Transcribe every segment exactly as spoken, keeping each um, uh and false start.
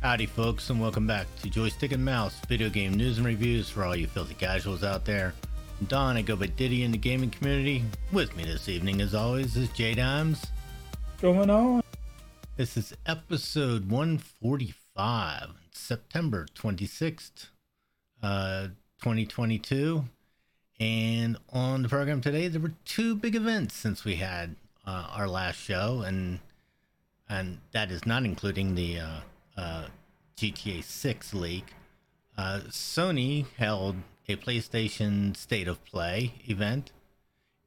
Howdy folks, and welcome back to Joystick and Mouse, video game news and reviews for all you filthy casuals out there. I'm Don, I go by Diddy in the gaming community. With me this evening as always is Jay Dimes. What's going on? This is episode one forty-five, September twenty-sixth, uh, twenty twenty-two. And on the program today, there were two big events since we had uh, our last show. And and that is not including the... Uh, Uh, G T A six leak. Uh, Sony held a PlayStation State of Play event,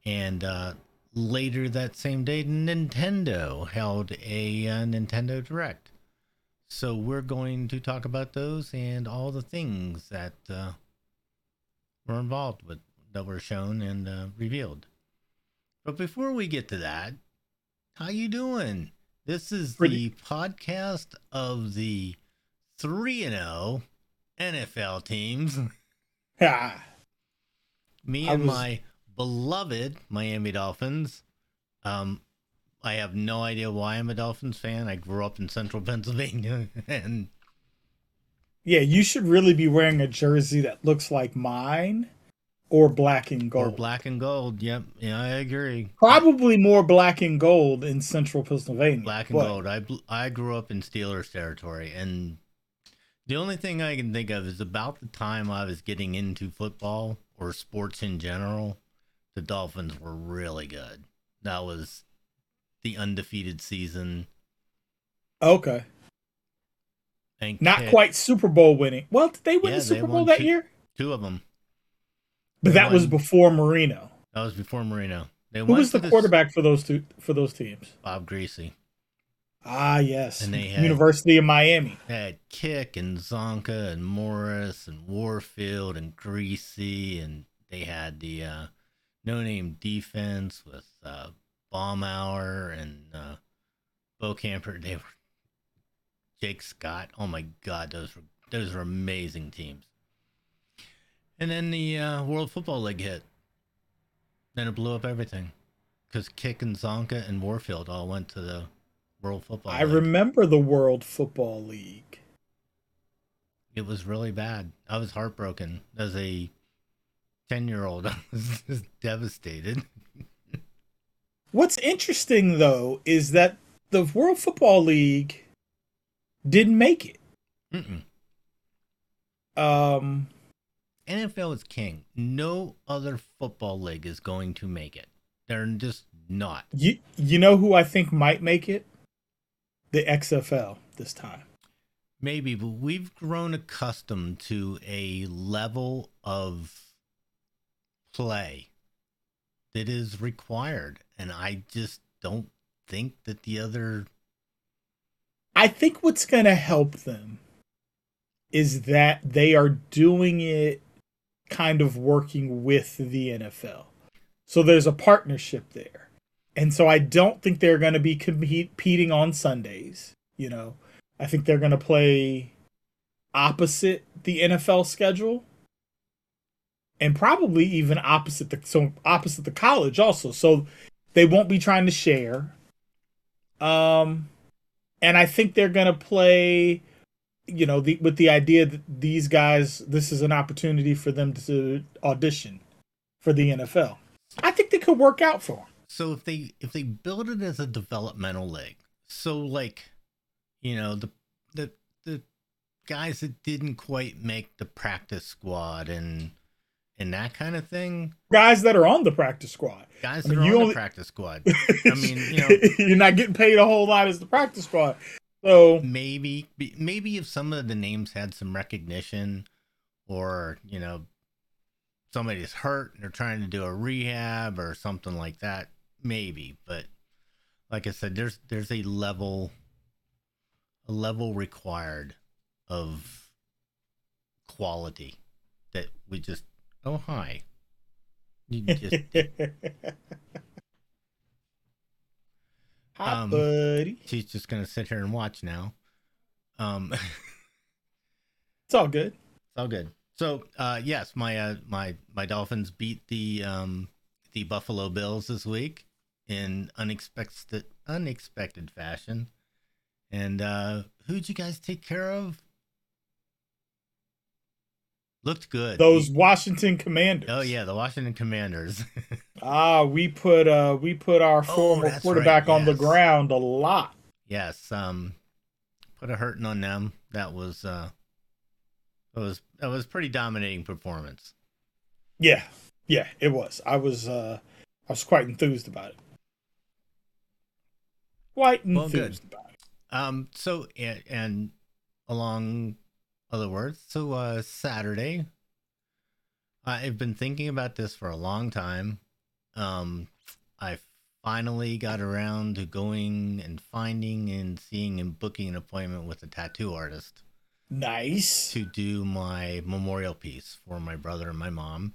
and uh, later that same day, Nintendo held a uh, Nintendo Direct. So we're going to talk about those and all the things that uh, were involved with, that were shown and uh, revealed. But before we get to that, how you doing? This is the podcast of the three and oh N F L teams. Yeah. Me and was... my beloved Miami Dolphins. Um, I have no idea why I'm a Dolphins fan. I grew up in central Pennsylvania. and Yeah, you should really be wearing a jersey that looks like mine or black and gold. Or black and gold, yep. Yeah, I agree. Probably more black and gold in central Pennsylvania. Black and but. gold. I I grew up in Steelers territory, and the only thing I can think of is about the time I was getting into football or sports in general, the Dolphins were really good. That was the undefeated season. Okay. And Not Pitt, quite Super Bowl winning. Well, did they win yeah, the Super Bowl that two, year? Two of them. But they that won. was before Marino. That was before Marino. They Who was the this... quarterback for those two for those teams? Bob Greasy. Ah, yes. And they had University of Miami. They had Kick and Zonka and Morris and Warfield and Greasy, and they had the uh, no-name defense with uh, Baumhour and uh, Bo Camper. They were Jake Scott. Oh my God, those were those were amazing teams. And then the uh, World Football League hit. Then it blew up everything. Because Kick and Zonka and Warfield all went to the World Football League. I remember the World Football League. It was really bad. I was heartbroken. As a ten-year-old, I was just devastated. What's interesting, though, is that the World Football League didn't make it. Mm-mm. Um... N F L is king. No other football league is going to make it. They're just not. You you know who I think might make it? The X F L this time. Maybe, but we've grown accustomed to a level of play that is required, and I just don't think that the other... I think what's going to help them is that they are doing it kind of working with the N F L. So there's a partnership there. And so I don't think they're going to be competing on Sundays. You know, I think they're going to play opposite the N F L schedule and probably even opposite the so opposite the college also. So they won't be trying to share. Um, and I think they're going to play, you know, the, with the idea that these guys, this is an opportunity for them to audition for the N F L. I think they could work out for them. So if they if they build it as a developmental league, so like, you know, the the the guys that didn't quite make the practice squad and and that kind of thing, guys that are on the practice squad, guys I that mean, are on only... the practice squad. I mean, you know, you're not getting paid a whole lot as the practice squad. So maybe, maybe if some of the names had some recognition, or you know, somebody's hurt and they're trying to do a rehab or something like that, maybe. But like I said, there's there's a level, a level required of quality that we just oh hi, you just Hi, um, buddy. She's just gonna sit here and watch now. Um, it's all good. It's all good. So, uh, yes, my uh, my my Dolphins beat the um, the Buffalo Bills this week in unexpected unexpected fashion, And uh, who'd you guys take care of? Looked good. Those Washington Commanders. Oh yeah, the Washington Commanders. ah, we put uh, we put our former oh, quarterback right. yes. on the ground a lot. Yes, um, put a hurting on them. That was uh, it was it was pretty dominating performance. Yeah, yeah, it was. I was uh, I was quite enthused about it. Quite enthused well, about it. Um, so and, and along. Other words, so uh, Saturday, I've been thinking about this for a long time. Um, I finally got around to going and finding and seeing and booking an appointment with a tattoo artist. Nice. To do my memorial piece for my brother and my mom.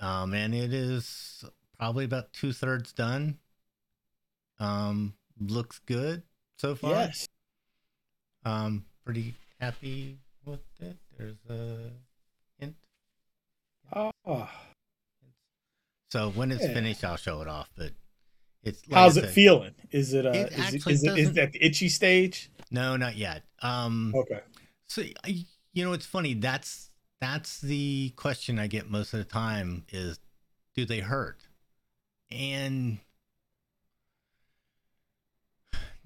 Um, and it is probably about two thirds done. Um, looks good so far. Yes. Um, pretty. Happy with it. There's a hint. Oh. So when it's yeah. finished, I'll show it off. But it's like how's it said, feeling? Is it, uh, it is it is, it is it at the itchy stage? No, not yet. Um, okay. So you know, it's funny. That's that's the question I get most of the time: is do they hurt? And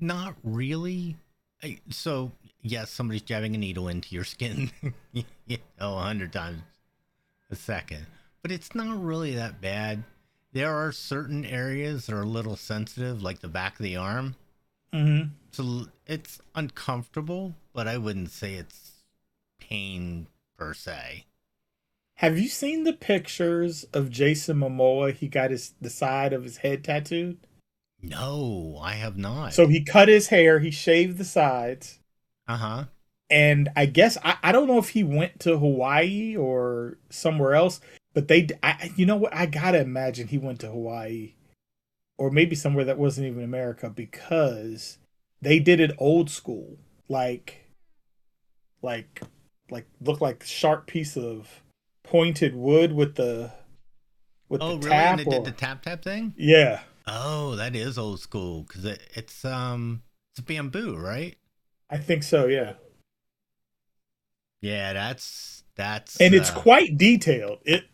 not really. So yes, somebody's jabbing a needle into your skin, you know, a hundred times a second, but it's not really that bad. There are certain areas that are a little sensitive, like the back of the arm. Mm-hmm. So it's uncomfortable, but I wouldn't say it's pain per se. Have you seen the pictures of Jason Momoa? He got his the side of his head tattooed. No, I have not. So he cut his hair, he shaved the sides. Uh-huh. And I guess I, I don't know if he went to Hawaii or somewhere else, but they I, you know what? I gotta imagine he went to Hawaii or maybe somewhere that wasn't even America, because they did it old school. Like like like looked like a sharp piece of pointed wood with the with oh, the really? tap. Oh, really? They did the tap tap thing? Yeah. Oh, that is old school, because it, it's um it's bamboo, right? I think so, yeah. Yeah, that's that's and uh, it's quite detailed. It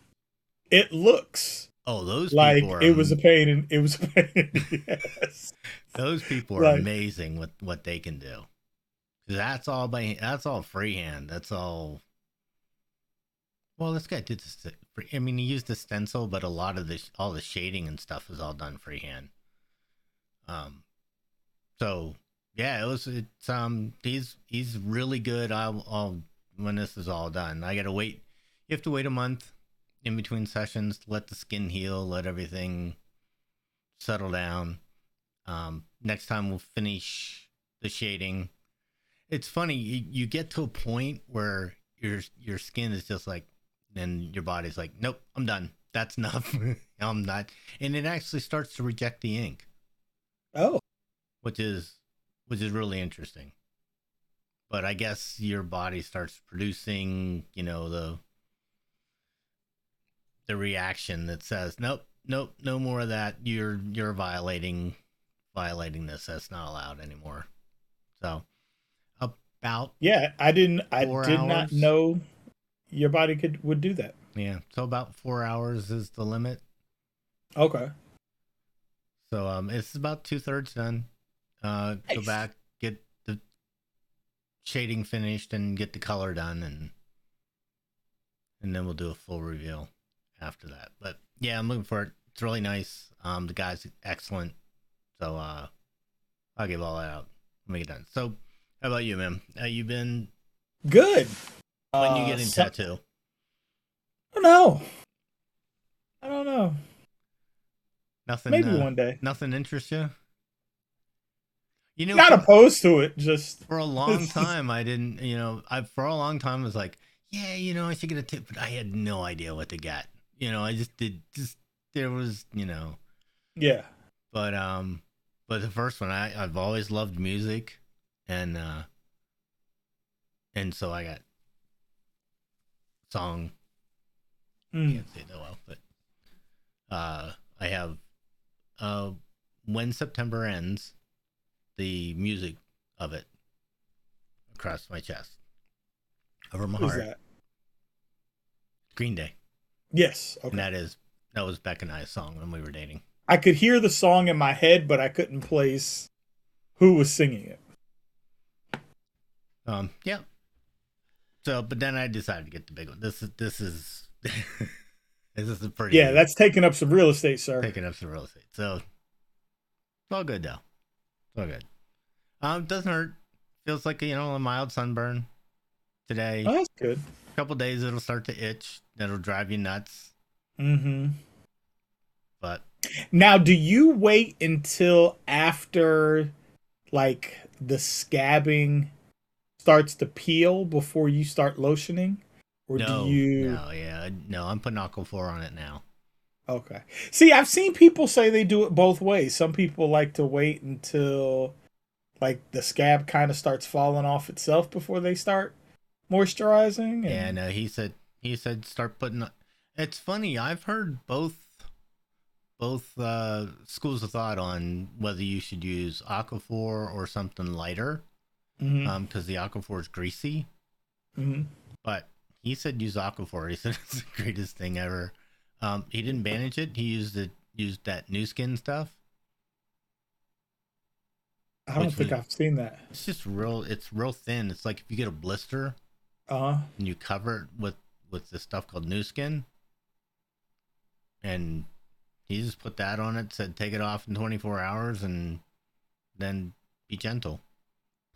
it looks oh those like people are, it was a pain and it was a pain. Yes. Those people are like, amazing with what they can do. That's all by that's all freehand. That's all. Well, this guy did this. I mean, he used the stencil, but a lot of the all the shading and stuff is all done freehand. Um, so yeah, it was. It's um, he's he's really good. I'll, I'll when this is all done, I gotta wait. You have to wait a month in between sessions. Let the skin heal. Let everything settle down. Um, next time we'll finish the shading. It's funny. You, you get to a point where your your skin is just like. And your body's like, nope, I'm done. That's enough. I'm not. And it actually starts to reject the ink. Oh, which is which is really interesting. But I guess your body starts producing, you know, the the reaction that says, nope, nope, no more of that. You're you're violating violating this. That's not allowed anymore. So about yeah, I didn't. I did hours, not know. Your body could would do that. Yeah. So about four hours is the limit. Okay. So um, it's about two thirds done. Uh, nice. Go back, get the shading finished, and get the color done, and and then we'll do a full reveal after that. But yeah, I'm looking for it. It's really nice. Um, the guy's excellent. So uh, I'll give all that out. I'll make it done. So how about you, man? Have uh, you been good? When you get in uh, so, tattoo? I don't know. I don't know. Nothing. Maybe uh, one day. Nothing interests you? You know, not for, opposed to it. Just for a long time, I didn't. You know, I for a long time was like, yeah, you know, I should get a tip, but I had no idea what to get. You know, I just did. Just there was, you know. Yeah. But um, but the first one, I I've always loved music, and uh, and so I got. Song mm. Can't say it that well, but uh I have uh when September ends, the music of it across my chest, over my heart. Who's that? Green Day. Yes. Okay. And that is that was Beck and I's song when we were dating. I could hear the song in my head, but I couldn't place who was singing it. Um. Yeah. So, but then I decided to get the big one. This is this is this is a pretty. Yeah, that's taking up some real estate, sir. Taking up some real estate. So, it's all good though. It's all good. Um, doesn't hurt. Feels like, you know, a mild sunburn today. Oh, that's good. A couple days it'll start to itch. That'll drive you nuts. Mm-hmm. But now, do you wait until after, like, the scabbing starts to peel before you start lotioning? Or no, do you... No, yeah. No, I'm putting Aquaphor on it now. Okay. See, I've seen people say they do it both ways. Some people like to wait until, like, the scab kind of starts falling off itself before they start moisturizing. And... Yeah, no, he said, he said start putting... It's funny, I've heard both both uh, schools of thought on whether you should use Aquaphor or something lighter. Mm-hmm. Um, because the Aquaphor is greasy. Mm-hmm. But he said use Aquaphor. He said it's the greatest thing ever. Um, he didn't bandage it. He used it, used that New Skin stuff. I don't think was, I've seen that. It's just real. It's real thin. It's like if you get a blister, uh-huh, and you cover it with with this stuff called New Skin, and he just put that on it. Said take it off in twenty-four hours, and then be gentle.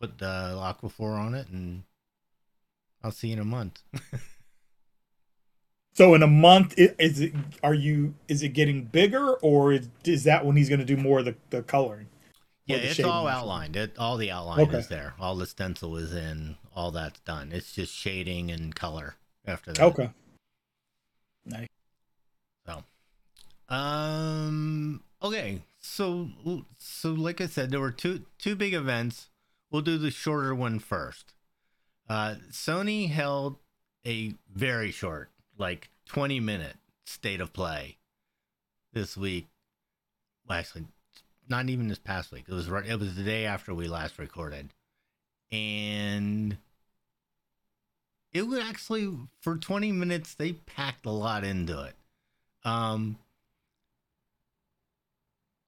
Put the Aquaphor on it, and I'll see you in a month. So in a month, is it? Are you? Is it getting bigger, or is, is that when he's going to do more of the, the coloring? Yeah, it's all outlined. It, all the outline okay. is there. All the stencil is in. All that's done. It's just shading and color after that. Okay. Nice. So, um, okay. So, so like I said, there were two two big events. We'll do the shorter one first. Uh, Sony held a very short, like twenty minute state of play this week. Well, actually, not even this past week. It was right. It was the day after we last recorded, and it was actually for twenty minutes. They packed a lot into it. Um,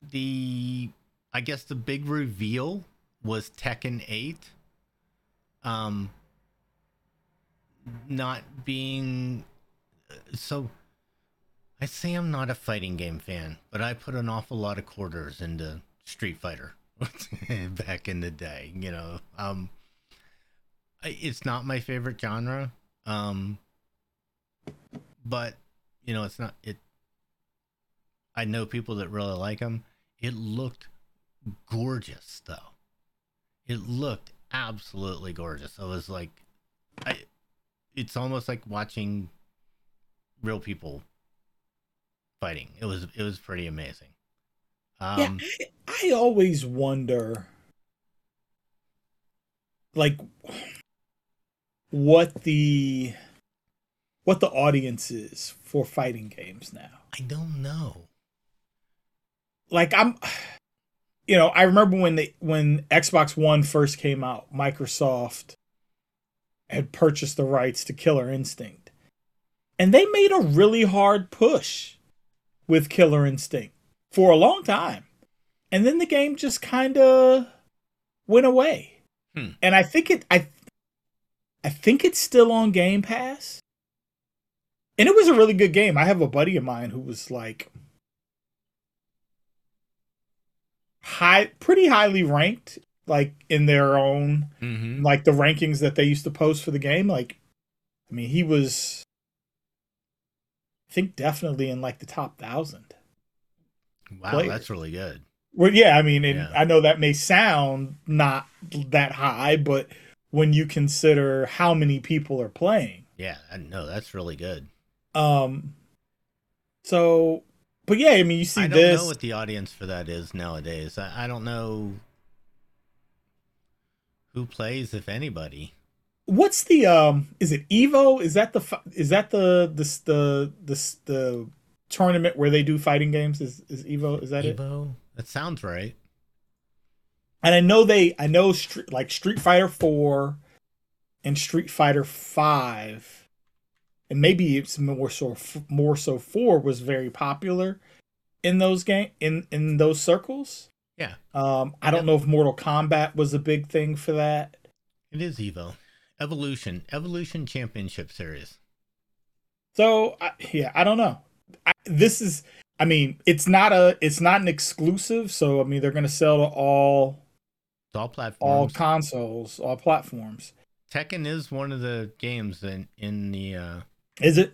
the I guess the big reveal was Tekken eight, um, not being, so I say I'm not a fighting game fan, but I put an awful lot of quarters into Street Fighter back in the day, you know, um, it's not my favorite genre, um, but, you know, it's not, it, I know people that really like them. It looked gorgeous though. It looked absolutely gorgeous. I was like, I, it's almost like watching real people fighting. It was, it was pretty amazing. Um, yeah, I, I always wonder, like, what the, what the audience is for fighting games now. I don't know. Like I'm. You know, I remember when they when Xbox One first came out, Microsoft had purchased the rights to Killer Instinct. And they made a really hard push with Killer Instinct for a long time. And then the game just kind of went away. Hmm. And I think it I I think it's still on Game Pass. And it was a really good game. I have a buddy of mine who was like high, pretty highly ranked, like in their own, mm-hmm, like the rankings that they used to post for the game. Like, I mean, he was, I think, definitely in like the top thousand. Wow, players. That's really good. Well, yeah, I mean, and yeah. I know that may sound not that high, but when you consider how many people are playing, yeah, I know that's really good. Um, so. But yeah, I mean, you see this. I don't this. know what the audience for that is nowadays. I, I don't know who plays, if anybody. What's the um? Is it Evo? Is that the is that the this the this the tournament where they do fighting games? Is is Evo? Is that Evo? It? Evo. That sounds right. And I know they, I know st- like Street Fighter four and Street Fighter five, and maybe it's more so more so four was very popular in those game in, in those circles. Yeah. Um, I don't yeah. know if Mortal Kombat was a big thing for that. It is Evo. Evolution. Evolution Championship Series. So, I, yeah, I don't know. I, this is, I mean, it's not a, it's not an exclusive. So, I mean, they're going to sell to all, all platforms, all consoles, all platforms. Tekken is one of the games in, in the, uh, is it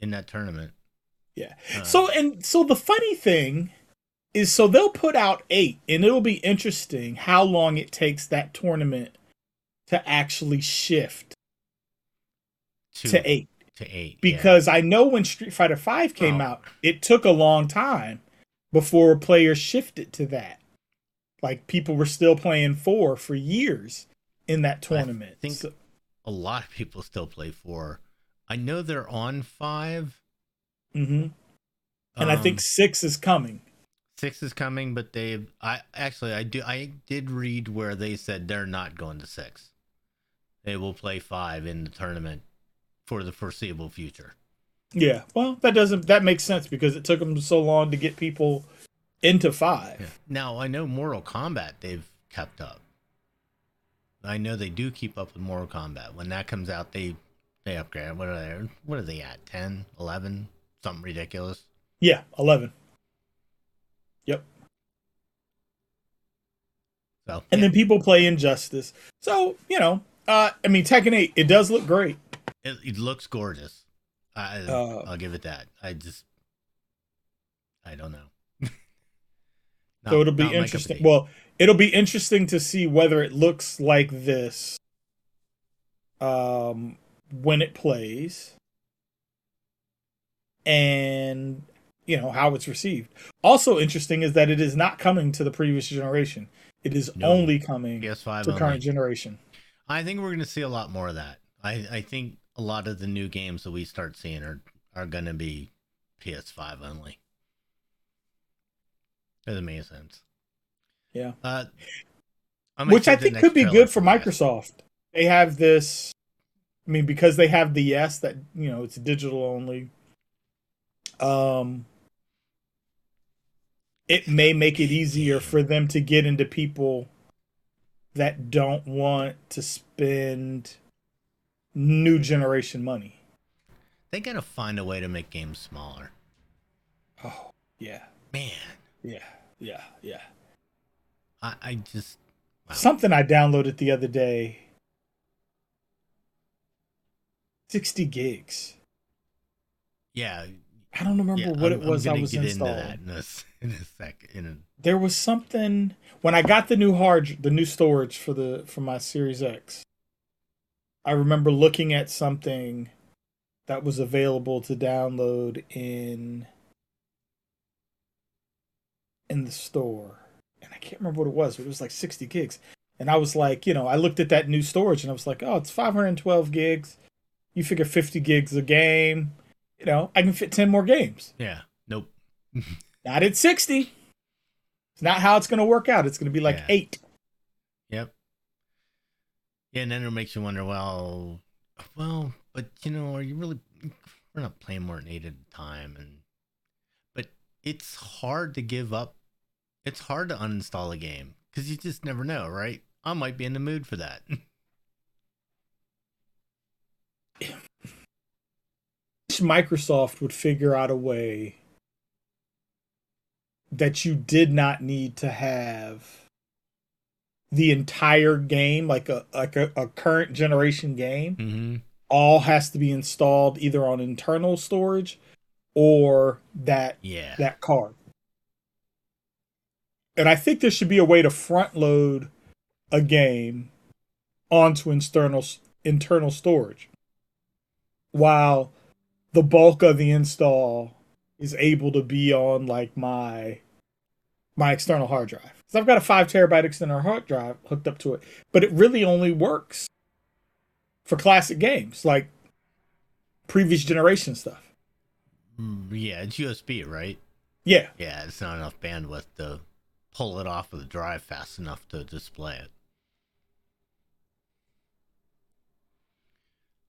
in that tournament? Yeah. Uh, so, and so the funny thing is, so they'll put out eight, and it'll be interesting how long it takes that tournament to actually shift to, to eight. To eight. Because yeah. I know when Street Fighter five came oh. out, it took a long time before players shifted to that. Like, people were still playing four for years in that tournament. I think so, a lot of people still play four. I know they're on five. Mm-hmm. And um, I think six is coming. Six is coming, but they I actually I do I did read where they said they're not going to six. They will play five in the tournament for the foreseeable future. Yeah. Well, that doesn't that makes sense because it took them so long to get people into five. Yeah. Now, I know Mortal Kombat they've kept up. I know they do keep up with Mortal Kombat. When that comes out, they they upgrade. What are they what are they at? ten, eleven, something ridiculous. Yeah, eleven. Yep. So, and yeah. then people play Injustice. So, you know, uh, I mean, Tekken eight, it does look great. It, it looks gorgeous. I, uh, I'll give it that. I just, I don't know. not, so it'll be interesting. Well, it'll be interesting to see whether it looks like this um, when it plays. And you know, how it's received. Also interesting is that it is not coming to the previous generation. It is no, only coming P S five to only. Current generation. I think we're going to see a lot more of that. I, I think a lot of the new games that we start seeing are, are going to be P S five only. Doesn't make sense. Yeah. Uh, Which I think could be good for Microsoft. That. They have this, I mean, because they have the yes that, you know, it's digital only. Um, It may make it easier for them to get into people that don't want to spend new generation money. They gotta find a way to make games smaller. Oh, yeah. Man. Yeah, yeah, yeah. I, I just... Wow. Something I downloaded the other day. sixty gigs. Yeah, I don't remember yeah, what I'm, it was I was installing. Into that in a, in a sec, in a... There was something when I got the new hard, the new storage for the for my Series X. I remember looking at something that was available to download in in the store, and I can't remember what it was, but it was like sixty gigs. And I was like, you know, I looked at that new storage, and I was like, oh, it's five hundred twelve gigs. You figure fifty gigs a game. You know, I can fit ten more games. Yeah. Nope. Not at sixty. It's not how it's going to work out. It's going to be like yeah. eight. Yep. Yeah, and then it makes you wonder, well, well, but, you know, are you really, we're not playing more than eight at a time. And, but it's hard to give up. It's hard to uninstall a game because you just never know, right? I might be in the mood for that. Microsoft would figure out a way that you did not need to have the entire game, like a like a, a current generation game, mm-hmm. all has to be installed either on internal storage or that yeah. that card. And I think there should be a way to front load a game onto internal internal storage, while the bulk of the install is able to be on like my my external hard drive. Because so I've got a five terabyte external hard drive hooked up to it, but it really only works for classic games, like previous generation stuff. Yeah, it's U S B, right? Yeah. Yeah, it's not enough bandwidth to pull it off of the drive fast enough to display it.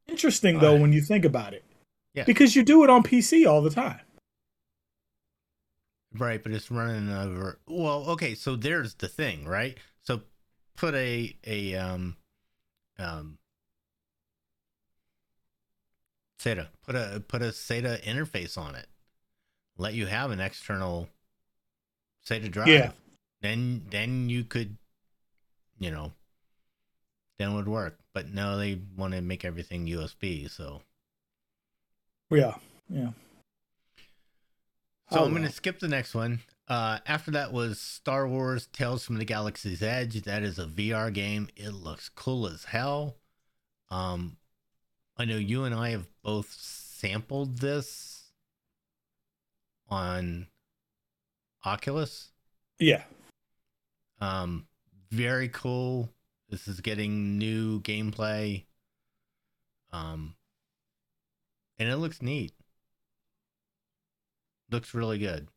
Interesting, though, uh, when you think about it. Yeah. Because you do it on P C all the time. Right, but it's running over... Well, okay, so there's the thing, right? So put a... a um, um, S A T A. Put a, put a S A T A interface on it. Let you have an external S A T A drive. Yeah. Then, then you could, you know... Then it would work. But no, they want to make everything U S B, so... Yeah, yeah. So oh, I'm going to skip the next one. Uh, after that was Star Wars Tales from the Galaxy's Edge. That is a V R game. It looks cool as hell. Um, I know you and I have both sampled this on Oculus. Yeah. Um, very cool. This is getting new gameplay. Um, and it looks neat. Looks really good.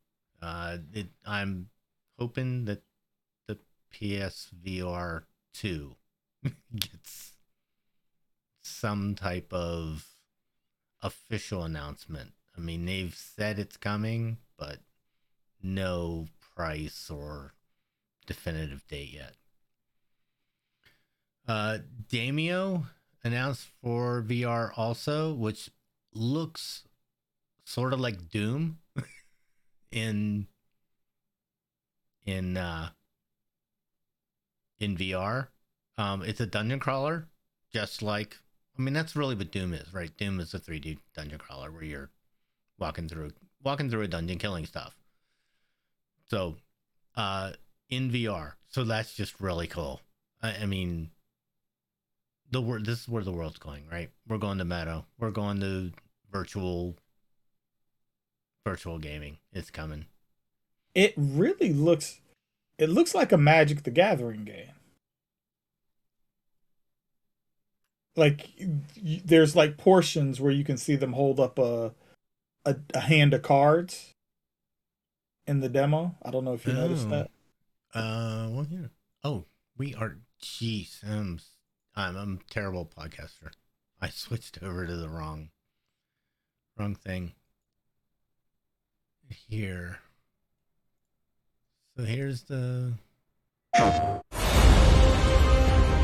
Uh, it, I'm hoping that the P S V R two gets some type of official announcement. I mean, they've said it's coming, but no price or definitive date yet. Uh, Daimyo announced for V R also, which looks sort of like Doom. in in uh in V R. Um it's a dungeon crawler, just like, I mean, that's really what Doom is, right? Doom is a three D dungeon crawler where you're walking through walking through a dungeon killing stuff. So uh in V R. So that's just really cool. I, I mean the world this is where the world's going, right? We're going to meta. We're going to virtual Virtual gaming is coming. It really looks... It looks like a Magic the Gathering game. Like, y- there's like portions where you can see them hold up a, a, a hand of cards in the demo. I don't know if you oh. noticed that. Uh, well, yeah. Oh, we are... Jeez, I'm, I'm, I'm a terrible podcaster. I switched over to the wrong, wrong thing. Here. So here's the...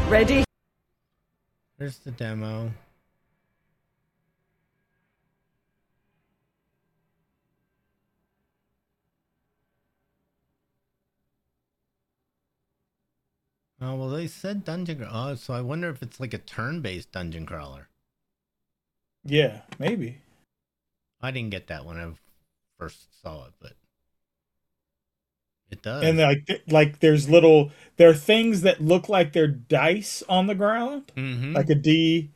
Ready? Here's the demo. Oh, well, they said dungeon... Oh, so I wonder if it's like a turn-based dungeon crawler. Yeah, maybe. I didn't get that one. I've first saw it, but it does. And like, like there's little, there are things that look like they're dice on the ground, mm-hmm. like a D,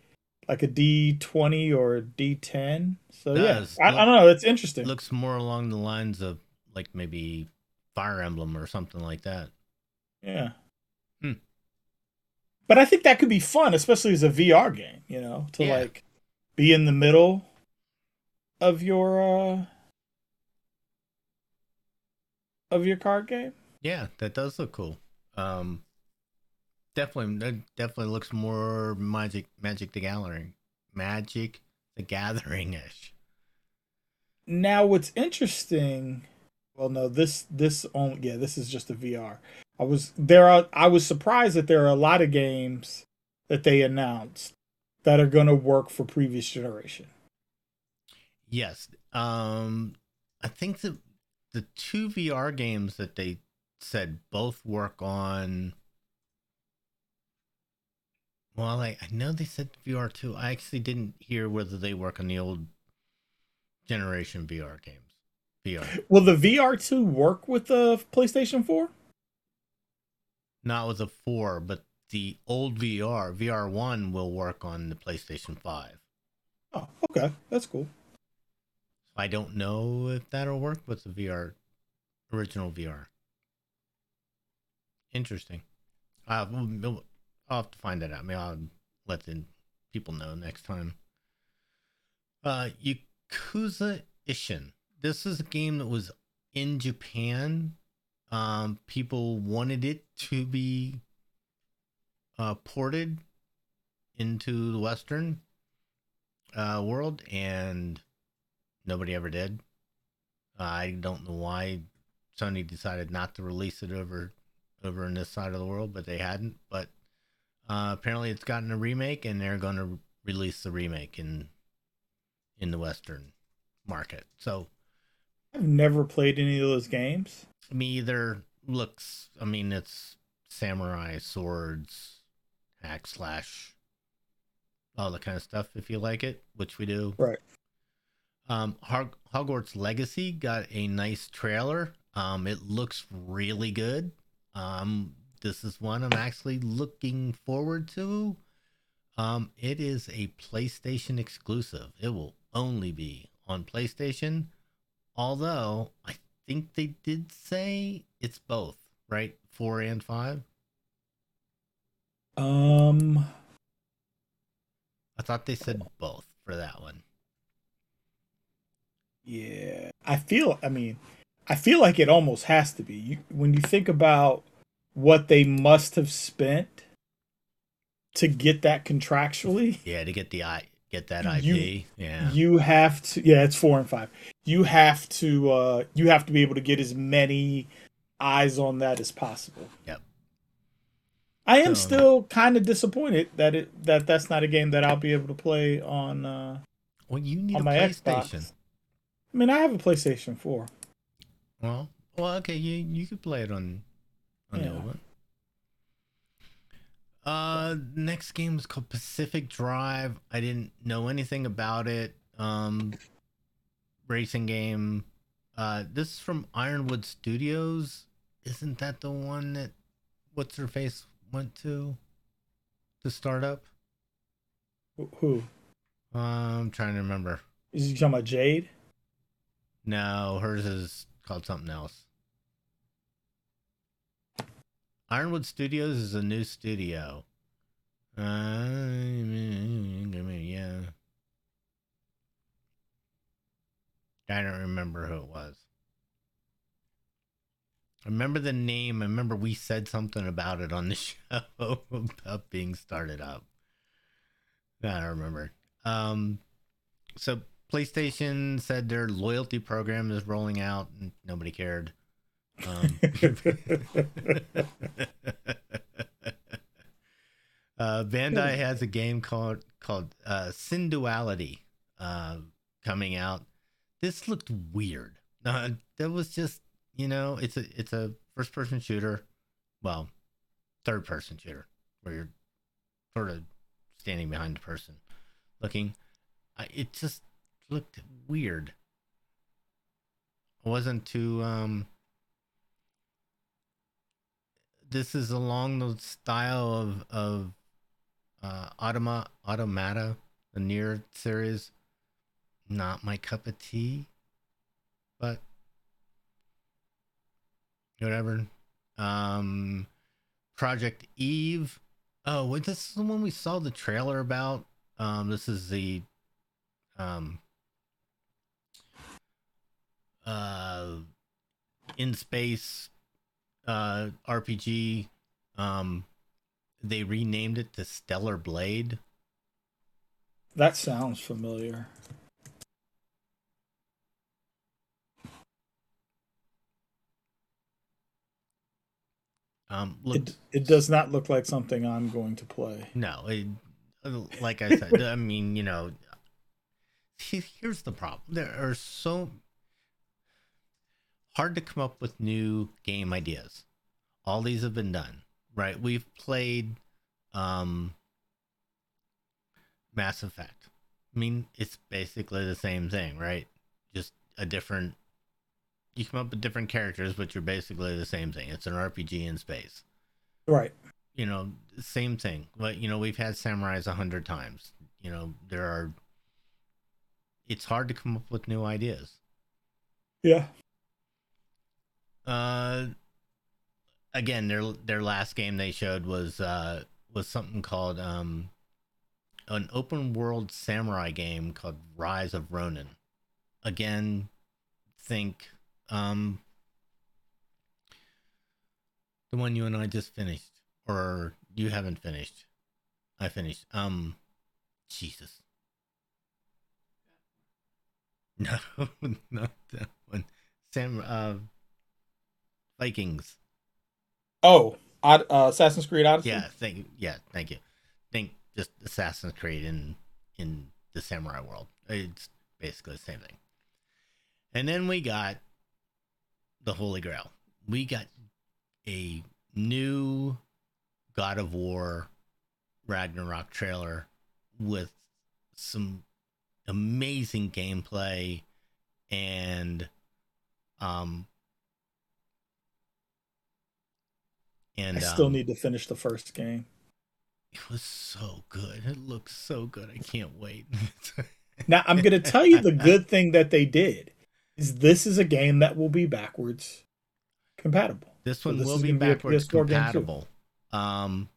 like a D twenty or a D ten. So does. yeah, I, Look, I don't know. It's interesting. Looks more along the lines of like maybe Fire Emblem or something like that. Yeah. Hmm. But I think that could be fun, especially as a V R game, you know, to yeah. like be in the middle of your, uh, of your card game. Yeah, that does look cool. Um, definitely, that definitely looks more Magic, Magic the Gathering, Magic the Gathering-ish. Now, what's interesting? Well, no, this this only yeah, this is just a V R. I was there. Are, I was surprised that there are a lot of games that they announced that are going to work for previous generation. Yes, um, I think that. The two V R games that they said both work on... Well, I, I know they said V R too. I actually didn't hear whether they work on the old generation V R games. V R. Will the V R two work with the PlayStation four? Not with the four, but the old V R. V R one will work on the PlayStation five. Oh, okay. That's cool. I don't know if that'll work with the V R, original V R. Interesting. Uh, I'll have to find that out. Maybe I'll let the people know next time. Uh, Yakuza Ishin. This is a game that was in Japan Um, people wanted it to be uh, ported into the Western uh, world, and nobody ever did. Uh, I don't know why Sony decided not to release it over over in this side of the world, but they hadn't. But uh, apparently, it's gotten a remake, and they're going to release the remake in in the Western market. So, I've never played any of those games. Me either. Looks, I mean, it's samurai swords, hack slash, all that kind of stuff. If you like it, which we do, right? Um, Hog- Hogwarts Legacy got a nice trailer. Um, it looks really good. Um, this is one I'm actually looking forward to. Um, it is a PlayStation exclusive. It will only be on PlayStation. Although I think they did say it's both, right? Four and five. Um, I thought they said both for that one. Yeah, I feel. I mean, I feel like it almost has to be. You, when you think about what they must have spent to get that contractually. Yeah, to get the I. Get that I P. You, yeah. You have to yeah, it's four and five. You have to uh, you have to be able to get as many eyes on that as possible. Yep. I am so, still kind of disappointed that it that that's not a game that I'll be able to play on uh well, you need on a my PlayStation. Xbox. I mean, I have a PlayStation four. Well, well okay, you you could play it on on yeah. the old one. Uh, next game is called Pacific Drive. I didn't know anything about it. Um, racing game. Uh, this is from Ironwood Studios. Isn't that the one that what's her face went to to start up? Who? Uh, I'm trying to remember. Is he talking about Jade? No, hers is called something else. Ironwood Studios is a new studio. Uh, yeah. I don't remember who it was. I remember the name. I remember we said something about it on the show about being started up. I don't remember. Um, so PlayStation said their loyalty program is rolling out and nobody cared. Um, uh, Bandai has a game called called uh, Sin Duality uh, coming out. This looked weird. Uh, that was just you know it's a it's a first person shooter, well, third person shooter where you're sort of standing behind the person looking. I, it just looked weird. I wasn't too. Um, This is along the style of of uh, Automa Automata, the Nier series. Not my cup of tea, but whatever. Um, Project Eve. Oh, wait, this is the one we saw the trailer about. Um, this is the um uh in space. Uh, R P G. Um, they renamed it to Stellar Blade. That sounds familiar. Um, look, it, it does not look like something I'm going to play. No, it, like I said, I mean, you know, here's the problem. There are so. Hard to come up with new game ideas. All these have been done, right? We've played um, Mass Effect. I mean, it's basically the same thing, right? Just a different... You come up with different characters, but you're basically the same thing. It's an R P G in space. Right. You know, same thing. But, you know, we've had Samurais a hundred times. You know, there are... It's hard to come up with new ideas. Yeah. Uh, again, their their last game they showed was uh was something called um an open world samurai game called Rise of Ronin. Again, think um The one you and I just finished, or you haven't finished. I finished. Um, Jesus. No, not that one. Sam, uh, Vikings. Oh, uh, Assassin's Creed Odyssey. Yeah, thank. Yeah, thank you. Think just Assassin's Creed in in the samurai world. It's basically the same thing. And then we got the Holy Grail. We got a new God of War Ragnarok trailer with some amazing gameplay and um and I still um, need to finish the first game. It was so good. It looks so good. I can't wait. Now, I'm going to tell you the good thing that they did is this is a game that will be backwards compatible. This one so this will be backwards be compatible. Um,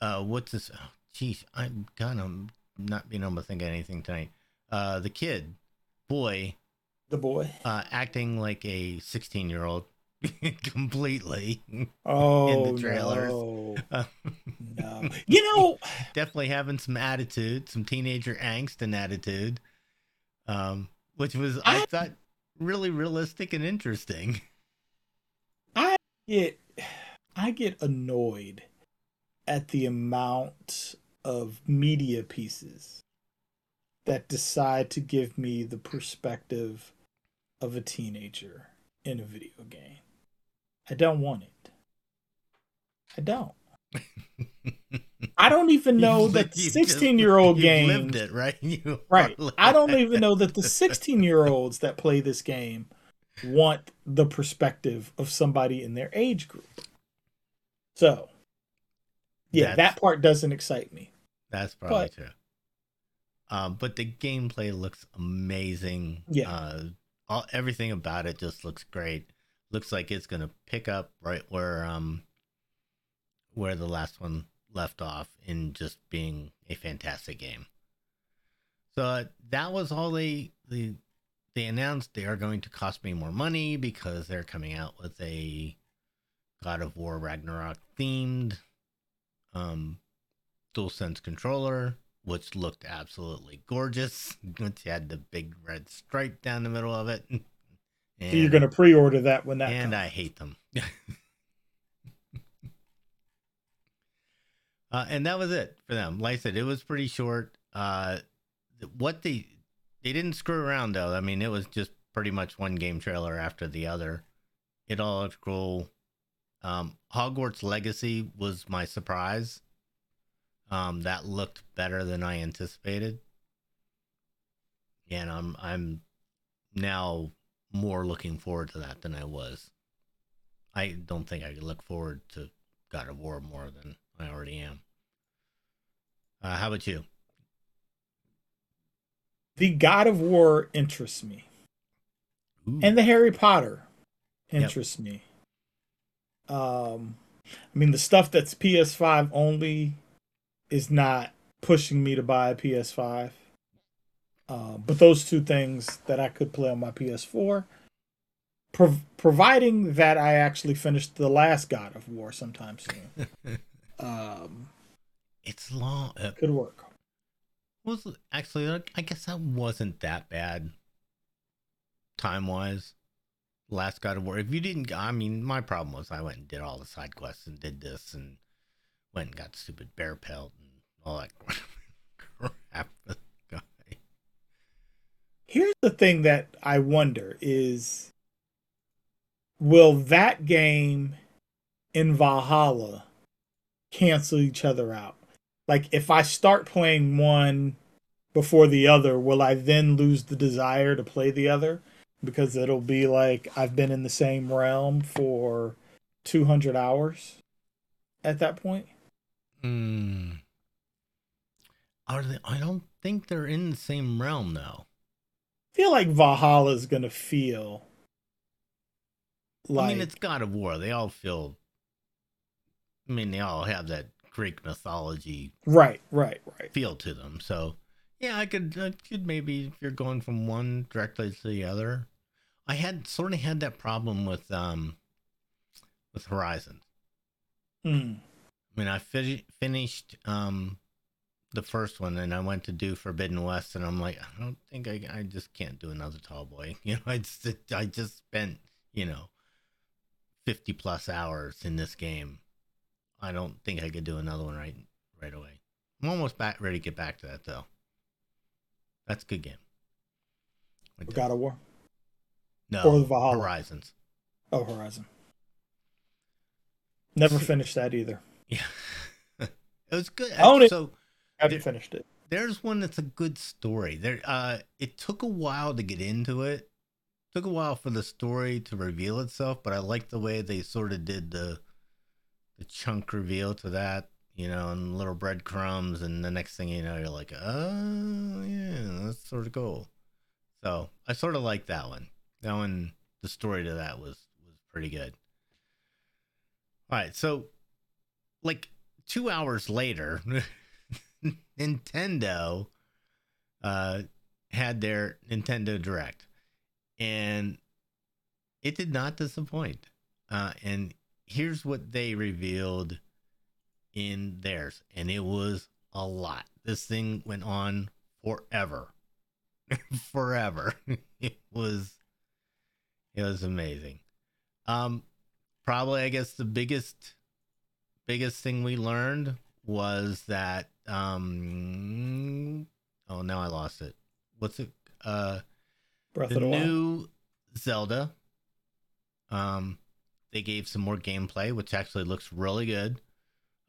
uh, what's this? Oh, geez, I'm kind of not being able to think of anything tonight. Uh, the kid, boy, the boy, uh, acting like a sixteen-year-old. Completely. Oh, in the trailers. No. Um, no. You know, definitely having some attitude, some teenager angst and attitude, um, which was I, I thought really realistic and interesting. I get, I get annoyed at the amount of media pieces that decide to give me the perspective of a teenager in a video game. I don't want it. I don't. I don't even know you, that the sixteen-year-old game... You lived it, right? You right. I don't even know that the sixteen-year-olds that play this game want the perspective of somebody in their age group. So, yeah, that's, that part doesn't excite me. That's probably but, true. Um, but the gameplay looks amazing. Yeah. Uh, all, everything about it just looks great. Looks like it's going to pick up right where um where the last one left off in just being a fantastic game. So uh, that was all they, they they announced. They are going to cost me more money because they're coming out with a God of War Ragnarok themed um DualSense controller, which looked absolutely gorgeous. It had the big red stripe down the middle of it. And, so you're going to pre-order that when that and comes. I hate them. uh, and that was it for them. Like I said, it was pretty short. Uh, what they they didn't screw around though. I mean, it was just pretty much one game trailer after the other. It all looked cool. Um, Hogwarts Legacy was my surprise. Um, that looked better than I anticipated, and I'm I'm now more looking forward to that than I was. I don't think I could look forward to God of War more than I already am. Uh, how about you? The God of War interests me, Ooh. and the Harry Potter interests yep. me. Um, I mean the stuff that's P S five only is not pushing me to buy a P S five. Uh, but those two things that I could play on my P S four, prov- providing that I actually finished the last God of War sometime soon. um, it's long. Uh, could work. Was actually, I guess that wasn't that bad time-wise. Last God of War. If you didn't, I mean, my problem was I went and did all the side quests and did this and went and got stupid bear pelt and all that crap. Here's the thing that I wonder is, will that game in Valhalla cancel each other out? Like, if I start playing one before the other, will I then lose the desire to play the other? Because it'll be like I've been in the same realm for two hundred hours at that point. Hmm. Are they? I don't think they're in the same realm though. I feel like Valhalla is gonna feel like. I mean, it's God of War. They all feel. I mean, they all have that Greek mythology. Right, right, right. Feel to them. So, yeah, I could, I could maybe if you're going from one directly to the other. I had sort of had that problem with um with Horizon. Mm. I mean, I fi- finished um, the first one, and I went to do Forbidden West, and I'm like, I don't think I, I just can't do another Tallboy. You know, I just, I just spent, you know, fifty plus hours in this game. I don't think I could do another one right right away. I'm almost back, ready to get back to that, though. That's a good game. Like God of War? No, or the Valhalla. Horizons. Oh, Horizon. Never finished that either. Yeah. It was good. I own it. So I haven't there, finished it. There's one that's a good story. There, uh, it took a while to get into it. It took a while for the story to reveal itself, but I like the way they sort of did the the chunk reveal to that, you know, and little breadcrumbs, and the next thing you know, you're like, oh, yeah, that's sort of cool. So I sort of like that one. That one, the story to that was, was pretty good. All right, so like two hours later, Nintendo uh, had their Nintendo Direct, and it did not disappoint. Uh, and here's what they revealed in theirs, and it was a lot. This thing went on forever. forever. It was... It was amazing. Um, probably, I guess, the biggest biggest thing we learned was that... Um, oh, now I lost it. What's it? Uh, Breath of the Wild. The new Zelda. Um, they gave some more gameplay, which actually looks really good.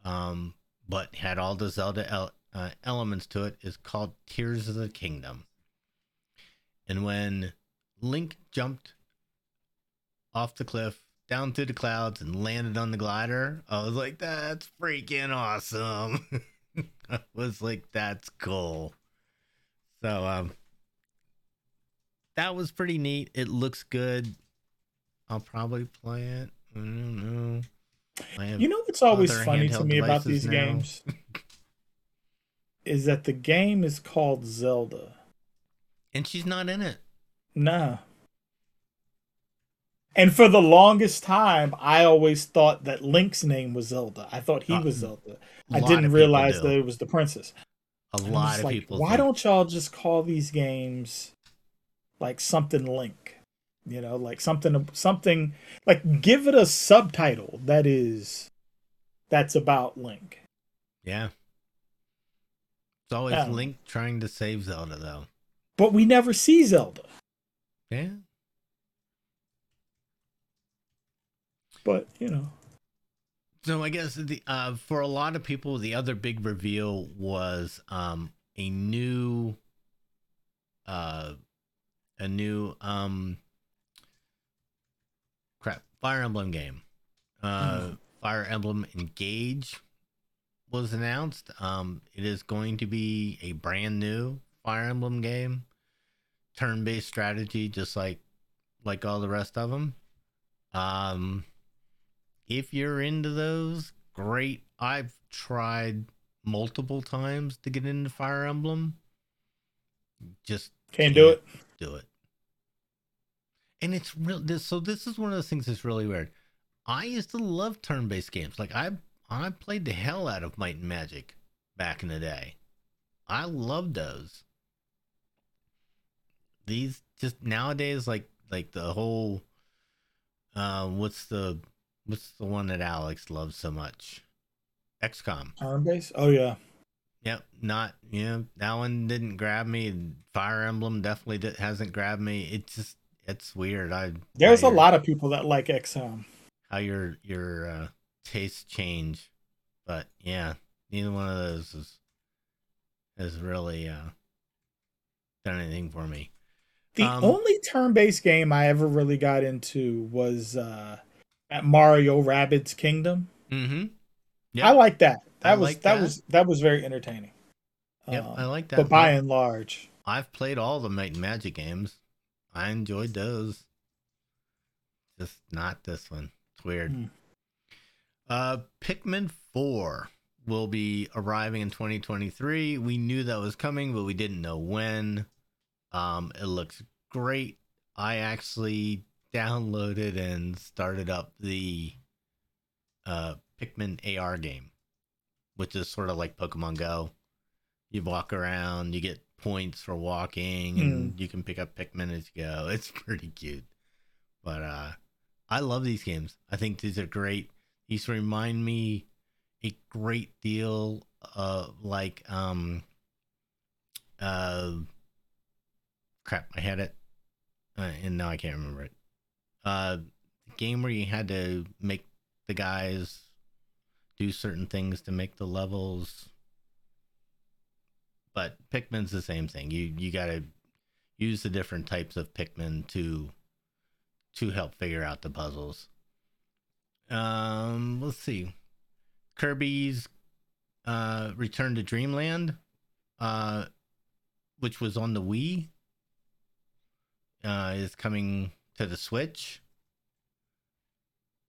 Um, but had all the Zelda el- uh, elements to it. It's called Tears of the Kingdom. And when Link jumped off the cliff, down through the clouds, and landed on the glider, I was like, that's freaking awesome. I was like, that's cool. So um, that was pretty neat. It looks good. I'll probably play it. I don't know. I you know what's always funny to me about these now. games is that the game is called Zelda. And she's not in it. No. And for the longest time, I always thought that Link's name was Zelda. I thought he uh, was Zelda. I didn't realize that it was the princess. A lot of like, people. Why do. don't y'all just call these games like something Link? You know, like something, something like give it a subtitle that is, that's about Link. Yeah. It's always um, Link trying to save Zelda, though. But we never see Zelda. Yeah. But, you know. So I guess the uh, for a lot of people, the other big reveal was um, a new uh, a new um, crap Fire Emblem game. Uh, mm-hmm. Fire Emblem Engage was announced. Um, it is going to be a brand new Fire Emblem game, turn-based strategy, just like like all the rest of them. Um. If you're into those, great. I've tried multiple times to get into Fire Emblem. Just can't, can't do it. Do it. And it's real. This, so this is one of those things that's really weird. I used to love turn-based games. Like I, I played the hell out of Might and Magic back in the day. I loved those. These just nowadays, like like the whole, uh, what's the What's the one that Alex loves so much? X COM. Turn base? Oh, yeah. Yep. Not, you know, that one didn't grab me. Fire Emblem definitely did, hasn't grabbed me. It's just, it's weird. I There's a lot of people that like X COM. How your, your uh, tastes change. But, yeah, neither one of those is, has really uh, done anything for me. The um, only turn-based game I ever really got into was... Uh, At Mario Rabbids Kingdom. Mm-hmm. Yep. I like that. That I was like that, that was that was very entertaining. Yep, um, I like that. But one. By and large, I've played all the Might and Magic games. I enjoyed those. Just not this one. It's weird. Mm. Uh, Pikmin four will be arriving in twenty twenty-three. We knew that was coming, but we didn't know when. Um, it looks great. I actually downloaded and started up the uh, Pikmin A R game, which is sort of like Pokemon Go. You walk around, you get points for walking, and mm. you can pick up Pikmin as you go. It's pretty cute. But uh, I love these games. I think these are great. These remind me a great deal of like, um, uh, crap, I had it. Uh, and now I can't remember it. Uh, the game where you had to make the guys do certain things to make the levels. But Pikmin's the same thing. You you gotta use the different types of Pikmin to to help figure out the puzzles. Um, let's see. Kirby's uh, Return to Dreamland, uh, which was on the Wii, uh, is coming to the Switch.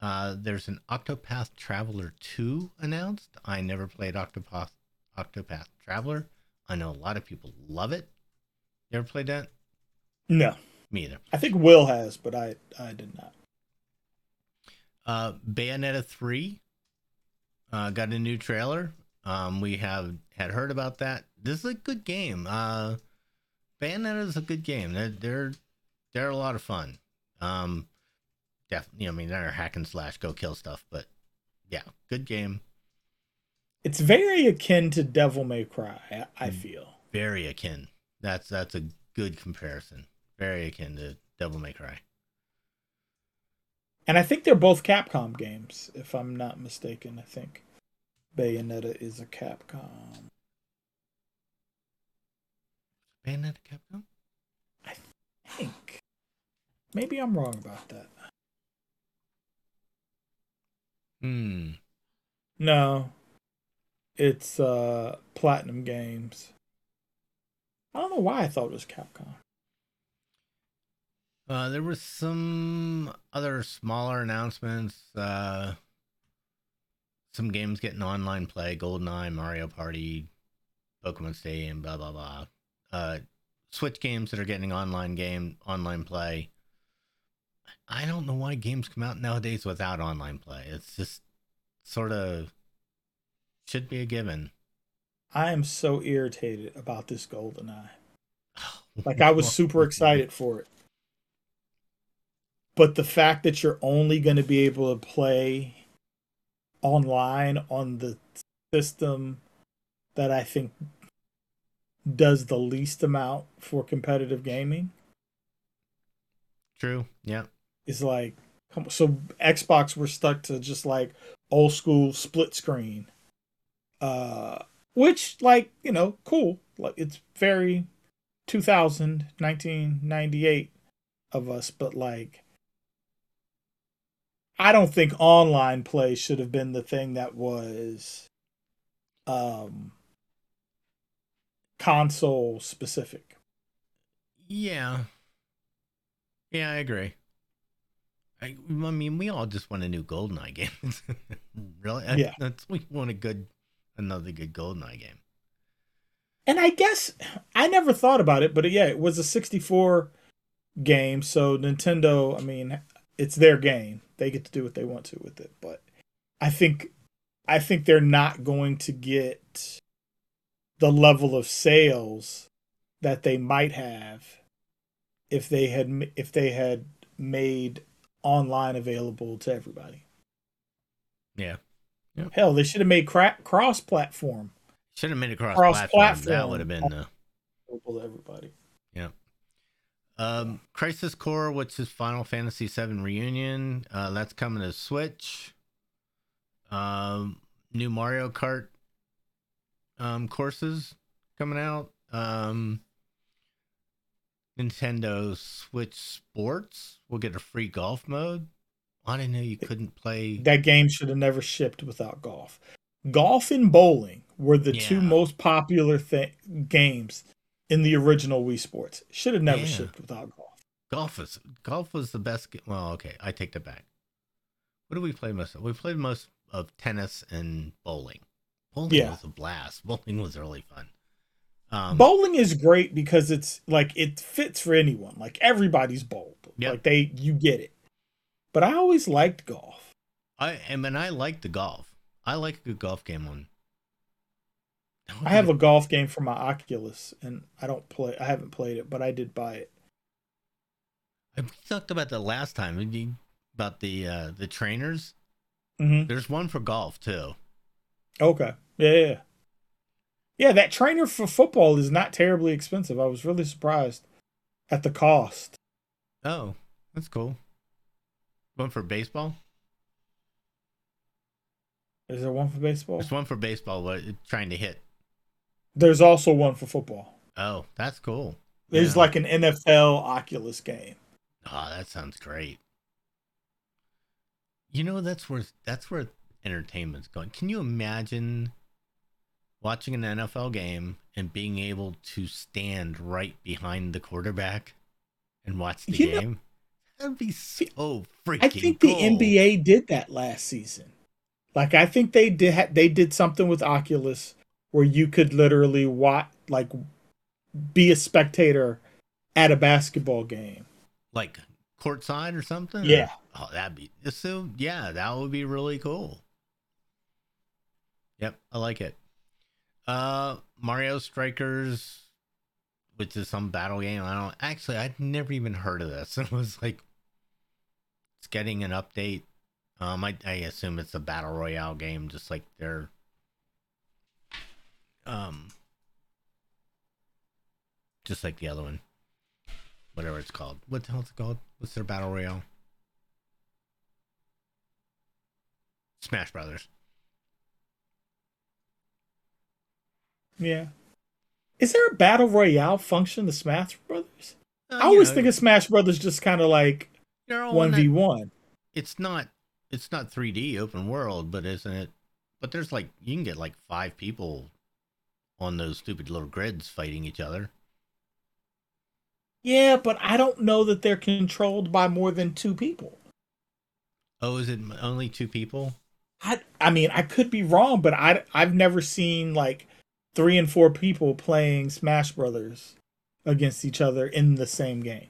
Uh, there's an Octopath Traveler two announced. I never played Octopath Octopath Traveler. I know a lot of people love it. You ever played that? No. Me either. I think Will has, but I, I did not. Uh, Bayonetta three uh, got a new trailer. Um, we have had heard about that. This is a good game. Uh, Bayonetta is a good game. They're they're they're a lot of fun. Um, definitely. I mean, they're hack and slash, go kill stuff, but yeah, good game. It's very akin to Devil May Cry, I feel. Very akin. That's that's a good comparison. Very akin to Devil May Cry. And I think they're both Capcom games, if I'm not mistaken. I think Bayonetta is a Capcom. Bayonetta Capcom? I think. Maybe I'm wrong about that. Hmm. No. It's uh, Platinum Games. I don't know why I thought it was Capcom. Uh, there was some other smaller announcements. Uh, some games getting online play. GoldenEye, Mario Party, Pokemon Stadium, blah, blah, blah. Uh, Switch games that are getting online game, online play. I don't know why games come out nowadays without online play. It's just sort of... should be a given. I am so irritated about this GoldenEye. Like, I was super excited for it. But the fact that you're only going to be able to play online on the system that I think does the least amount for competitive gaming. True, yeah. It's like, so Xbox, we're stuck to just like old school split screen. Uh, which, like, you know, cool. Like, it's very two thousand, nineteen ninety-eight of us, but like, I don't think online play should have been the thing that was, um, console specific. Yeah. Yeah, I agree. I, I mean, we all just want a new GoldenEye game. Really? Yeah. That's, we want a good. Another good GoldenEye game. And I guess I never thought about it, but yeah, it was a sixty-four game, so Nintendo, I mean, it's their game. They get to do what they want to with it, but I think I think they're not going to get the level of sales that they might have if they had if they had made online available to everybody. Yeah. Yep. Hell, they should have made cra- cross-platform. Should have made it cross-platform. cross-platform. That would have been... Uh, everybody. Yeah. Um, Crisis Core, which is Final Fantasy seven Reunion. Uh, that's coming to Switch. Um, new Mario Kart um, courses coming out. Um, Nintendo Switch Sports will get a free golf mode. I didn't know you couldn't play. That game should have never shipped without golf. Golf and bowling were the yeah. two most popular th- games in the original Wii Sports. Should have never yeah. shipped without golf. Golf is golf was the best. Ge- well, okay, I take that back. What did we play most of? We played most of tennis and bowling. Bowling yeah. was a blast. Bowling was really fun. Um, bowling is great because it's like it fits for anyone. Like everybody's bowled. Yep. Like they, you get it. But I always liked golf. I am, and I like the golf. I like a good golf game on. I have a golf game for my Oculus, and I don't play. I haven't played it, but I did buy it. I talked about that last time about the uh, the trainers. Mm-hmm. There's one for golf too. Okay. Yeah, yeah. Yeah, that trainer for football is not terribly expensive. I was really surprised at the cost. Oh, that's cool. One for baseball? Is there one for baseball? There's one for baseball trying to hit. There's also one for football. Oh, that's cool. There's yeah. like an N F L Oculus game. Oh, that sounds great. You know, that's where that's where entertainment's going. Can you imagine watching an N F L game and being able to stand right behind the quarterback and watch the you game? Know, that'd be so freaking. I think cool. The N B A did that last season. Like, I think they did. They did something with Oculus where you could literally watch, like, be a spectator at a basketball game. Like courtside or something? Yeah. Oh, that'd be so yeah, that would be really cool. Yep, I like it. Uh Mario Strikers, which is some battle game. I don't actually I'd never even heard of this. It was like it's getting an update. Um I, I assume it's a battle royale game, just like their um just like the other one. Whatever it's called. What the hell's it called? What's their battle royale? Smash Brothers. Yeah. Is there a battle royale function to Smash Brothers? Uh, I always know, think of Smash Brothers just kind of like one v one. It's not it's not three D open world, but isn't it? But there's like you can get like five people on those stupid little grids fighting each other. Yeah, but I don't know that they're controlled by more than two people. Oh, is it only two people? I I mean, I could be wrong, but I, I've never seen like three and four people playing Smash Brothers against each other in the same game.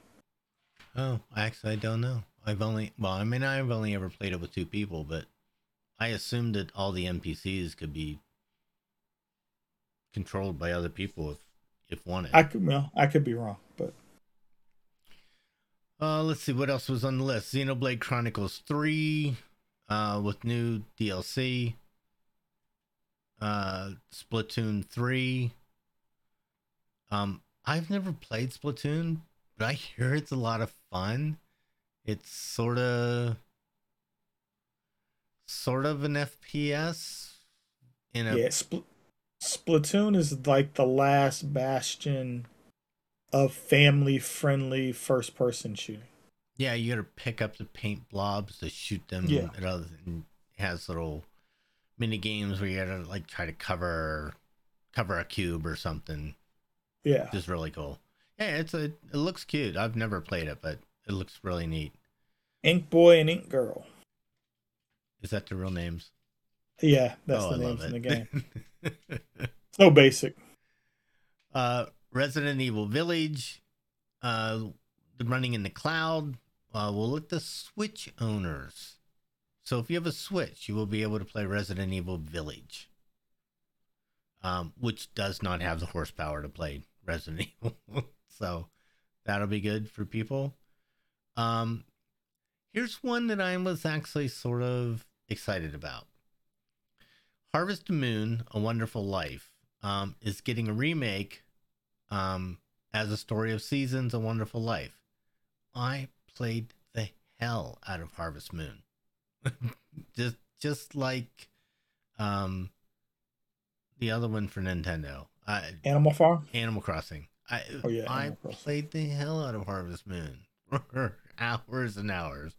Oh, actually, I don't know. I've only, well, I mean, I've only ever played it with two people, but I assumed that all the N P Cs could be controlled by other people if, if wanted. I could, well, I could be wrong, but. Uh, let's see what else was on the list. Xenoblade Chronicles three uh, with new D L C. Uh, Splatoon three. Um, I've never played Splatoon, but I hear it's a lot of fun. It's sort of... Sort of an F P S. In a... Yeah, Spl- Splatoon is like the last bastion of family-friendly first-person shooting. Yeah, you gotta pick up the paint blobs to shoot them. Yeah. And other than it has little mini games where you gotta like try to cover cover a cube or something. Yeah, which is really cool. Yeah, it's a it looks cute. I've never played it, but it looks really neat. Ink Boy and Ink Girl. Is that the real names? Yeah, that's oh, the I names in the game. So basic. Uh. Resident Evil Village, uh, Running in the Cloud, uh, will let the Switch owners. So if you have a Switch, you will be able to play Resident Evil Village, um, which does not have the horsepower to play Resident Evil. So that'll be good for people. Um, here's one that I was actually sort of excited about. Harvest Moon, A Wonderful Life, um, is getting a remake. Um, as a story of seasons, A Wonderful Life. I played the hell out of Harvest Moon. just, just like, um, the other one for Nintendo. Uh, Animal Farm? Animal Crossing. I, oh, yeah, Animal I Crossing. Played the hell out of Harvest Moon for hours and hours.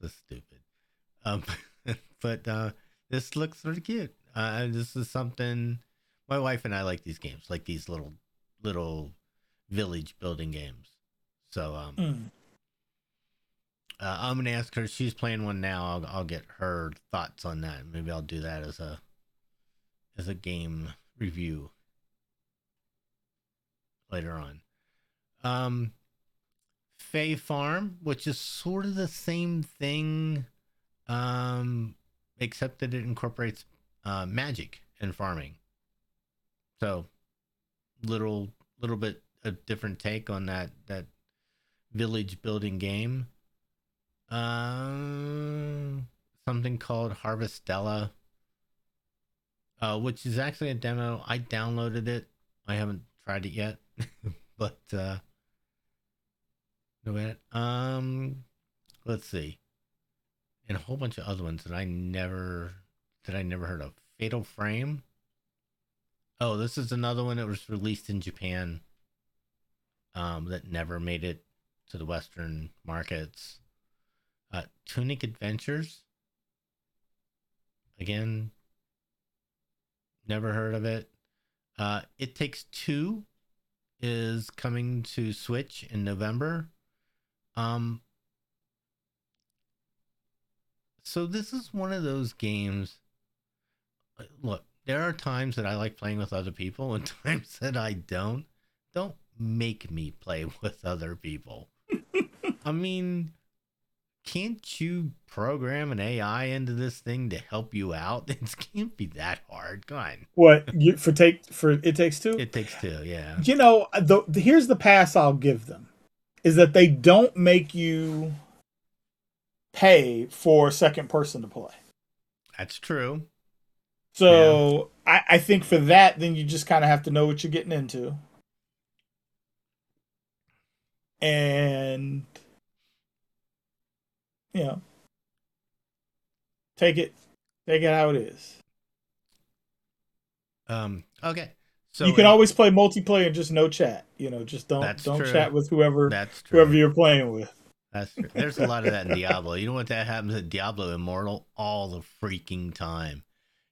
So stupid. Um, but, uh, this looks sort of cute. Uh, this is something my wife and I like these games, like these little little village building games. So um mm. uh, I'm gonna ask her. She's playing one now. I'll, I'll get her thoughts on that. Maybe I'll do that as a as a game review later on. um Fae Farm, which is sort of the same thing um, except that it incorporates uh, magic and farming. So, little little bit a different take on that that village building game. Um, something called Harvestella, uh, which is actually a demo. I downloaded it. I haven't tried it yet, but uh, no bad. Um, let's see, and a whole bunch of other ones that I never that I never heard of. Fatal Frame. Oh, this is another one that was released in Japan, um, that never made it to the Western markets. Uh, Tunic Adventures. Again, never heard of it. Uh, It Takes Two is coming to Switch in November. Um, so this is one of those games. Look, there are times that I like playing with other people and times that I don't. Don't make me play with other people. I mean, can't you program an A I into this thing to help you out? It can't be that hard. Go on. What, you, for take for It Takes Two? It Takes Two, yeah. You know, the, the, here's the pass I'll give them, is that they don't make you pay for second person to play. That's true. So yeah. I, I think for that, then you just kind of have to know what you're getting into. And, you know, take it, take it how it is. Um. Okay. So you can uh, always play multiplayer and just no chat. You know, just don't don't true. chat with whoever that's true. whoever you're playing with. That's true. There's a lot of that in Diablo. You know what that happens in Diablo Immortal all the freaking time.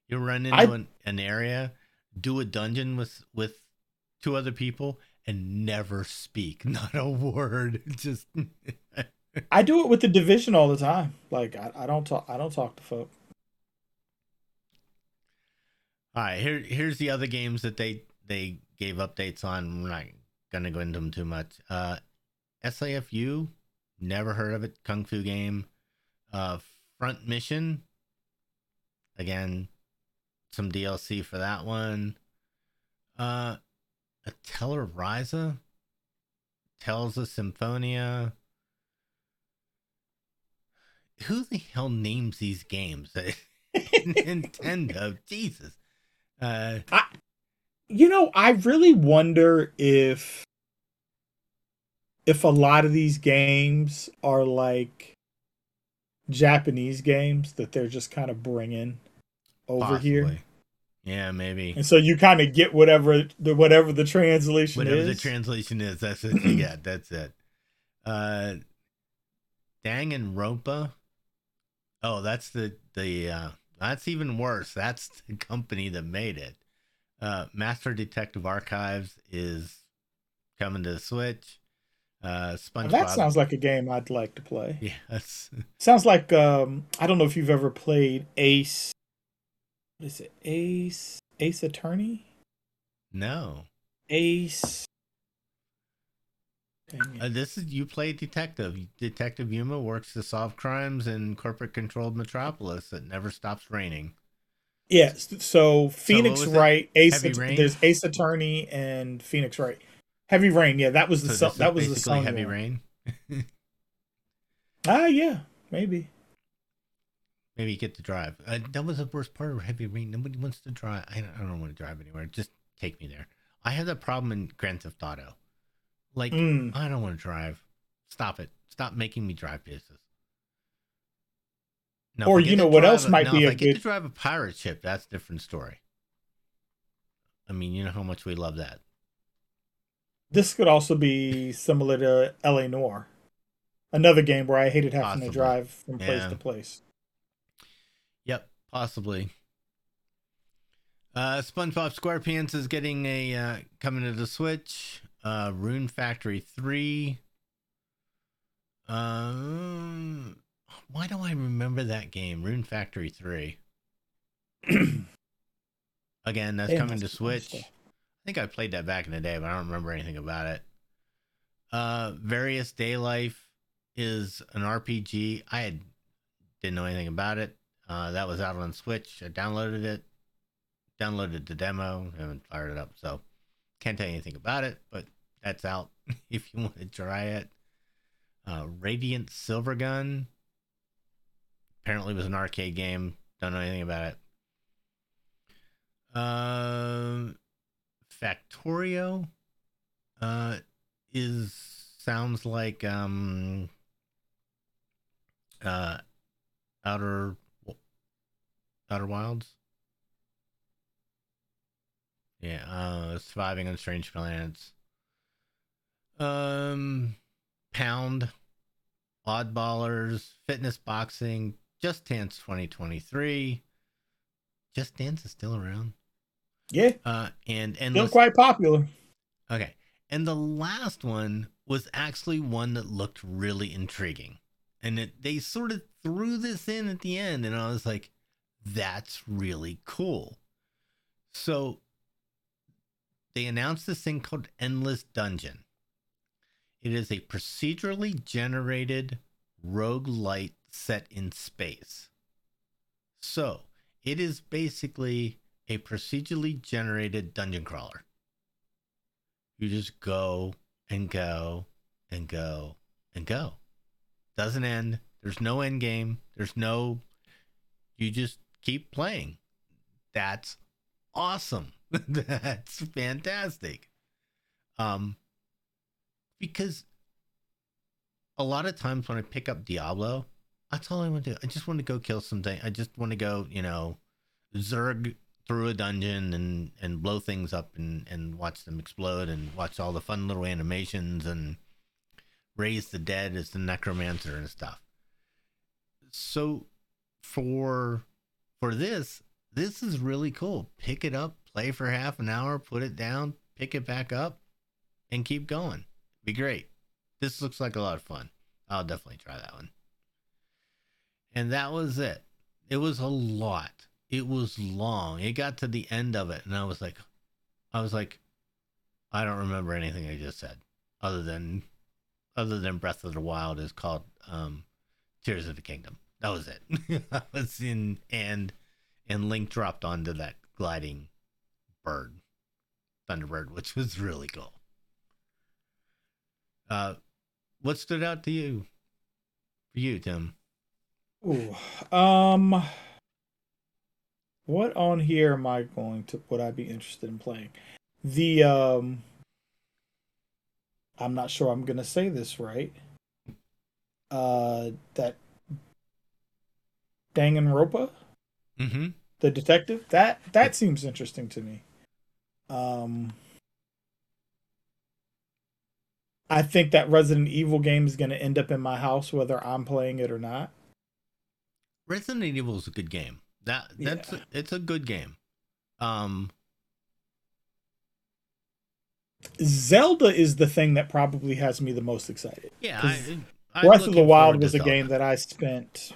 You run into I, an, an area, do a dungeon with, with two other people, and never speak. Not a word. Just I do it with the Division all the time. Like I, I don't talk I don't talk to folk. All right, here here's the other games that they, they gave updates on. We're not gonna go into them too much. Uh, S A F U, never heard of it, Kung Fu game. Uh, Front Mission. Again, some D L C for that one. Uh, a Telluriza, Tales of Symphonia. Who the hell names these games? Nintendo, Jesus. Uh, I, you know, I really wonder if if a lot of these games are like Japanese games that they're just kind of bringing over Possibly. here. Yeah, maybe. And so you kind of get whatever the whatever the translation whatever is. Whatever the translation is, that's what you got. That's it. Uh, Danganronpa. Oh, that's the the uh, that's even worse. That's the company that made it. Uh, Master Detective Archives is coming to the Switch. Uh, SpongeBob. That sounds like a game I'd like to play. Yes. Sounds like um, I don't know if you've ever played Ace. What is it? Ace Ace Attorney? No. Ace. Uh, this is you play detective. Detective Yuma works to solve crimes in corporate-controlled metropolis that never stops raining. Yes. Yeah, so Phoenix so Wright, it? Ace. Heavy Rain? There's Ace Attorney and Phoenix Wright. Heavy Rain. Yeah, that was the so su- that was the song. Heavy one. Rain. Ah, yeah, maybe. Maybe you get to drive. Uh, that was the worst part of Heavy Rain. Nobody wants to drive. I don't, I don't want to drive anywhere. Just take me there. I had that problem in Grand Theft Auto. Like, mm. I don't want to drive. Stop it. Stop making me drive places. Now, or, you know, what else a, might now, be if a I good... get to drive a pirate ship, that's a different story. I mean, you know how much we love that. This could also be similar to L A Noire. Another game where I hated having Possibly. to drive from place yeah. to place. Yep, possibly. Uh, SpongeBob SquarePants is getting a uh, coming to the Switch. Uh, Rune Factory three. Um, why do I remember that game? Rune Factory three. Again, that's they coming to Switch. I think I played that back in the day, but I don't remember anything about it. Uh, Various Daylife is an R P G. I had didn't know anything about it. Uh, that was out on Switch. I downloaded it, downloaded the demo, and fired it up. So can't tell you anything about it, but that's out if you want to try it. Uh, Radiant Silvergun apparently was an arcade game. Don't know anything about it. Um, Factorio uh, is sounds like um, uh, Outer Outer Wilds. Yeah, uh, surviving on strange planets. Um, Pound, Oddballers, Fitness Boxing, Just Dance twenty twenty-three. Just Dance is still around. Yeah. Uh, and and still quite popular. Okay. And the last one was actually one that looked really intriguing. And it, they sort of threw this in at the end, and I was like, that's really cool. So they announced this thing called Endless Dungeon. It is a procedurally generated roguelite set in space. So it is basically a procedurally generated dungeon crawler. You just go and go and go and go. Doesn't end. There's no end game. There's no, you just keep playing. That's awesome. That's fantastic. Um, Because a lot of times when I pick up Diablo, that's all I want to do. I just want to go kill something. I just want to go, you know, zerg through a dungeon and, and blow things up and, and watch them explode and watch all the fun little animations and raise the dead as the necromancer and stuff. So for for this, this is really cool. Pick it up, play for half an hour, put it down, pick it back up, and keep going. Be great. This looks like a lot of fun. I'll definitely try that one. And that was it. It was a lot. It was long. It got to the end of it, and I was like, I was like, I don't remember anything I just said, other than, other than Breath of the Wild is called um, Tears of the Kingdom. That was it. I was in, and and Link dropped onto that gliding bird, Thunderbird, which was really cool. Uh, what stood out to you? For you, Tim? Ooh, um, what on here am I going to? Would I be interested in playing? The um, I'm not sure I'm gonna say this right. Uh, that Danganronpa, mm-hmm. the detective. That that seems interesting to me. Um. I think that Resident Evil game is going to end up in my house, whether I'm playing it or not. Resident Evil is a good game. That that's yeah. a, it's a good game. Um, Zelda is the thing that probably has me the most excited. Yeah, I, I, Breath of the Wild was a Zelda. game that I spent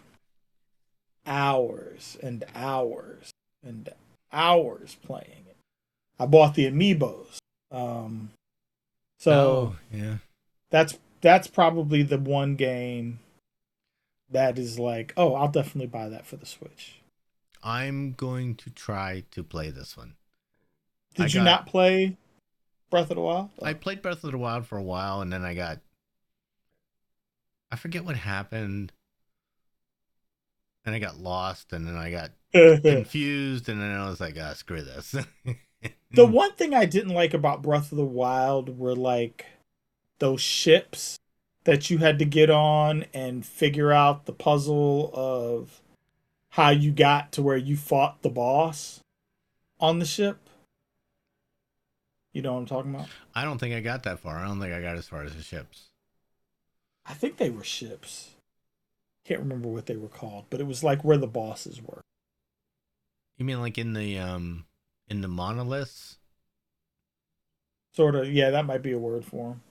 hours and hours and hours playing it. I bought the amiibos. Um, So oh, yeah, that's that's probably the one game that is like, oh, I'll definitely buy that for the Switch. I'm going to try to play this one. Did I you got, not play Breath of the Wild? I played Breath of the Wild for a while, and then I got, I forget what happened, and I got lost, and then I got confused, and then I was like, ah, screw this. The one thing I didn't like about Breath of the Wild were like those ships that you had to get on and figure out the puzzle of how you got to where you fought the boss on the ship. You know what I'm talking about? I don't think I got that far. I don't think I got as far as the ships. I think they were ships. Can't remember what they were called, but it was like where the bosses were. You mean like in the, um, in the monoliths? Sort of, yeah, that might be a word for them.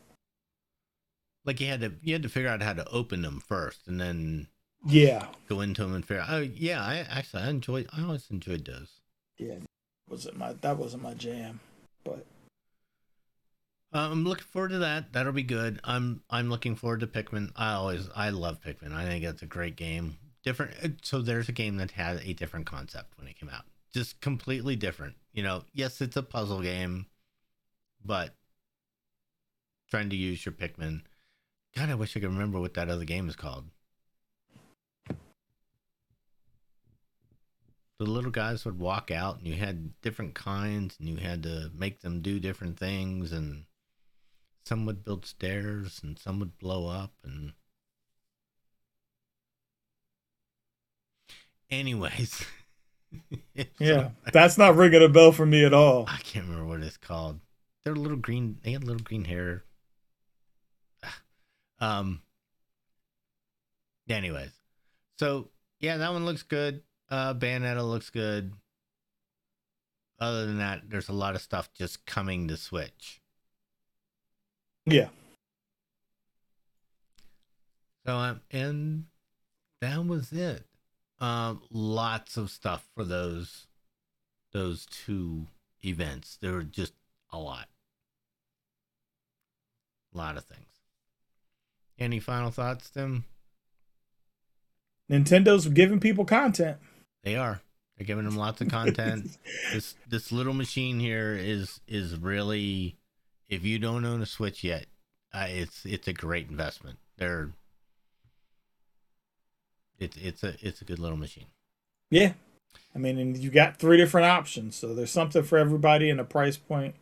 Like you had to you had to figure out how to open them first and then yeah, go into them and figure out. Oh yeah, I actually I enjoyed I always enjoyed those. Yeah. Wasn't my that wasn't my jam, but uh, I'm looking forward to that. That'll be good. I'm I'm looking forward to Pikmin. I always I love Pikmin. I think that's a great game. different. So there's a game that had a different concept when it came out, just completely different. You know, yes, it's a puzzle game, but trying to use your Pikmin. God, I wish I could remember what that other game is called. The little guys would walk out, and you had different kinds, and you had to make them do different things, and some would build stairs, and some would blow up, and anyways. Yeah, that's not ringing a bell for me at all. I can't remember what it's called. They're little green. They had little green hair. Um. Anyways, so yeah, that one looks good. Uh, Bayonetta looks good. Other than that, there's a lot of stuff just coming to Switch. Yeah. So um, and that was it. Um, lots of stuff for those those two events. There were just a lot. A lot of things. Any final thoughts, Tim? Nintendo's giving people content. They are. They're giving them lots of content. this this little machine here is is really, if you don't own a Switch yet, uh, it's it's a great investment. They're It's it's a it's a good little machine. Yeah, I mean, and you got three different options, so there's something for everybody, and a price point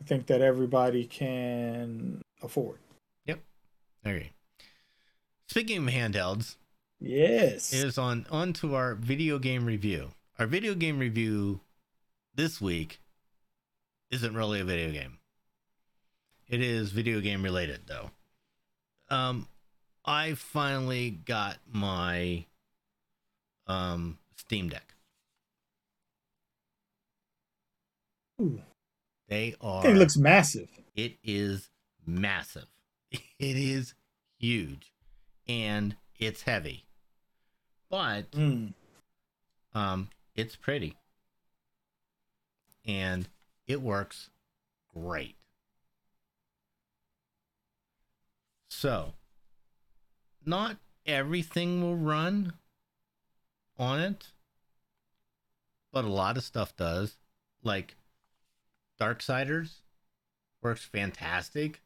I think that everybody can afford. Yep, I agree. Speaking of handhelds, yes, it is on on to our video game review. Our video game review this week isn't really a video game. It is video game related though. Um. I finally got my um, Steam Deck. Ooh. They are. It looks massive. It is massive. It is huge, and it's heavy, but mm. um, it's pretty, and it works great. So. Not everything will run on it, but a lot of stuff does. Like Darksiders works fantastic.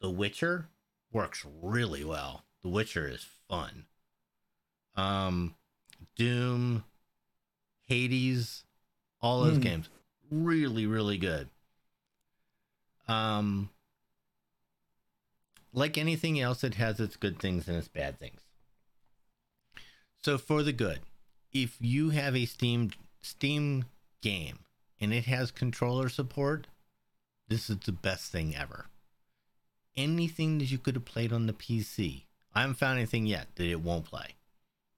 The Witcher works really well. The Witcher is fun. Um, Doom, Hades, all those mm. games. Really, really good. Um... Like anything else, it has its good things and its bad things. So for the good, if you have a Steam Steam game and it has controller support, this is the best thing ever. Anything that you could have played on the P C, I haven't found anything yet that it won't play.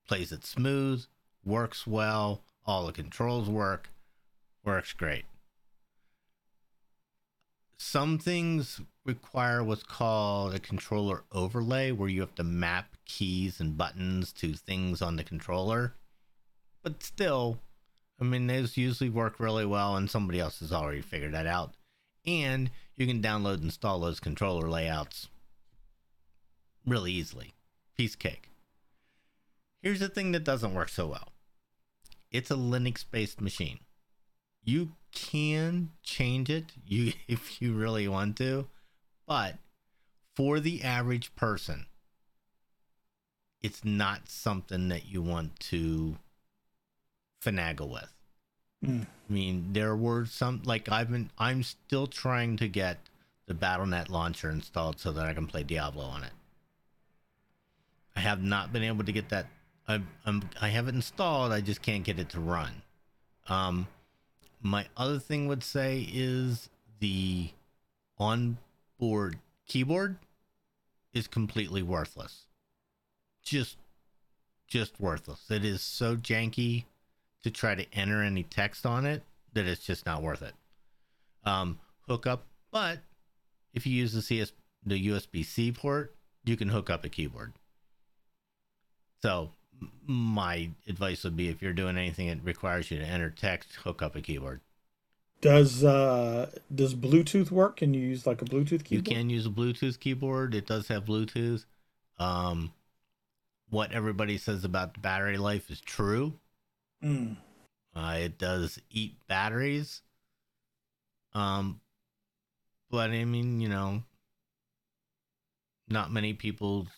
Plays it smooth, works well, all the controls work, works great. Some things require what's called a controller overlay, where you have to map keys and buttons to things on the controller. But still, I mean, those usually work really well, and somebody else has already figured that out. And you can download and install those controller layouts really easily. Piece of cake. Here's the thing that doesn't work so well. It's a Linux-based machine. You can change it you if you really want to, but for the average person, it's not something that you want to finagle with. Mm. I mean, there were some, like I've been, I'm still trying to get the Battle dot net launcher installed so that I can play Diablo on it. I have not been able to get that. I I'm, I have it installed. I just can't get it to run. Um, My other thing would say is the onboard keyboard is completely worthless. Just, just worthless. It is so janky to try to enter any text on it that it's just not worth it. Um, hook up, but if you use the C S, the U S B C port, you can hook up a keyboard. So my advice would be, if you're doing anything that requires you to enter text, hook up a keyboard. Does uh does Bluetooth work? Can you use like a Bluetooth keyboard? You can use a Bluetooth keyboard. It does have Bluetooth. Um, what everybody says about the battery life is true. Mm. Uh, it does eat batteries. Um, but I mean, you know, not many people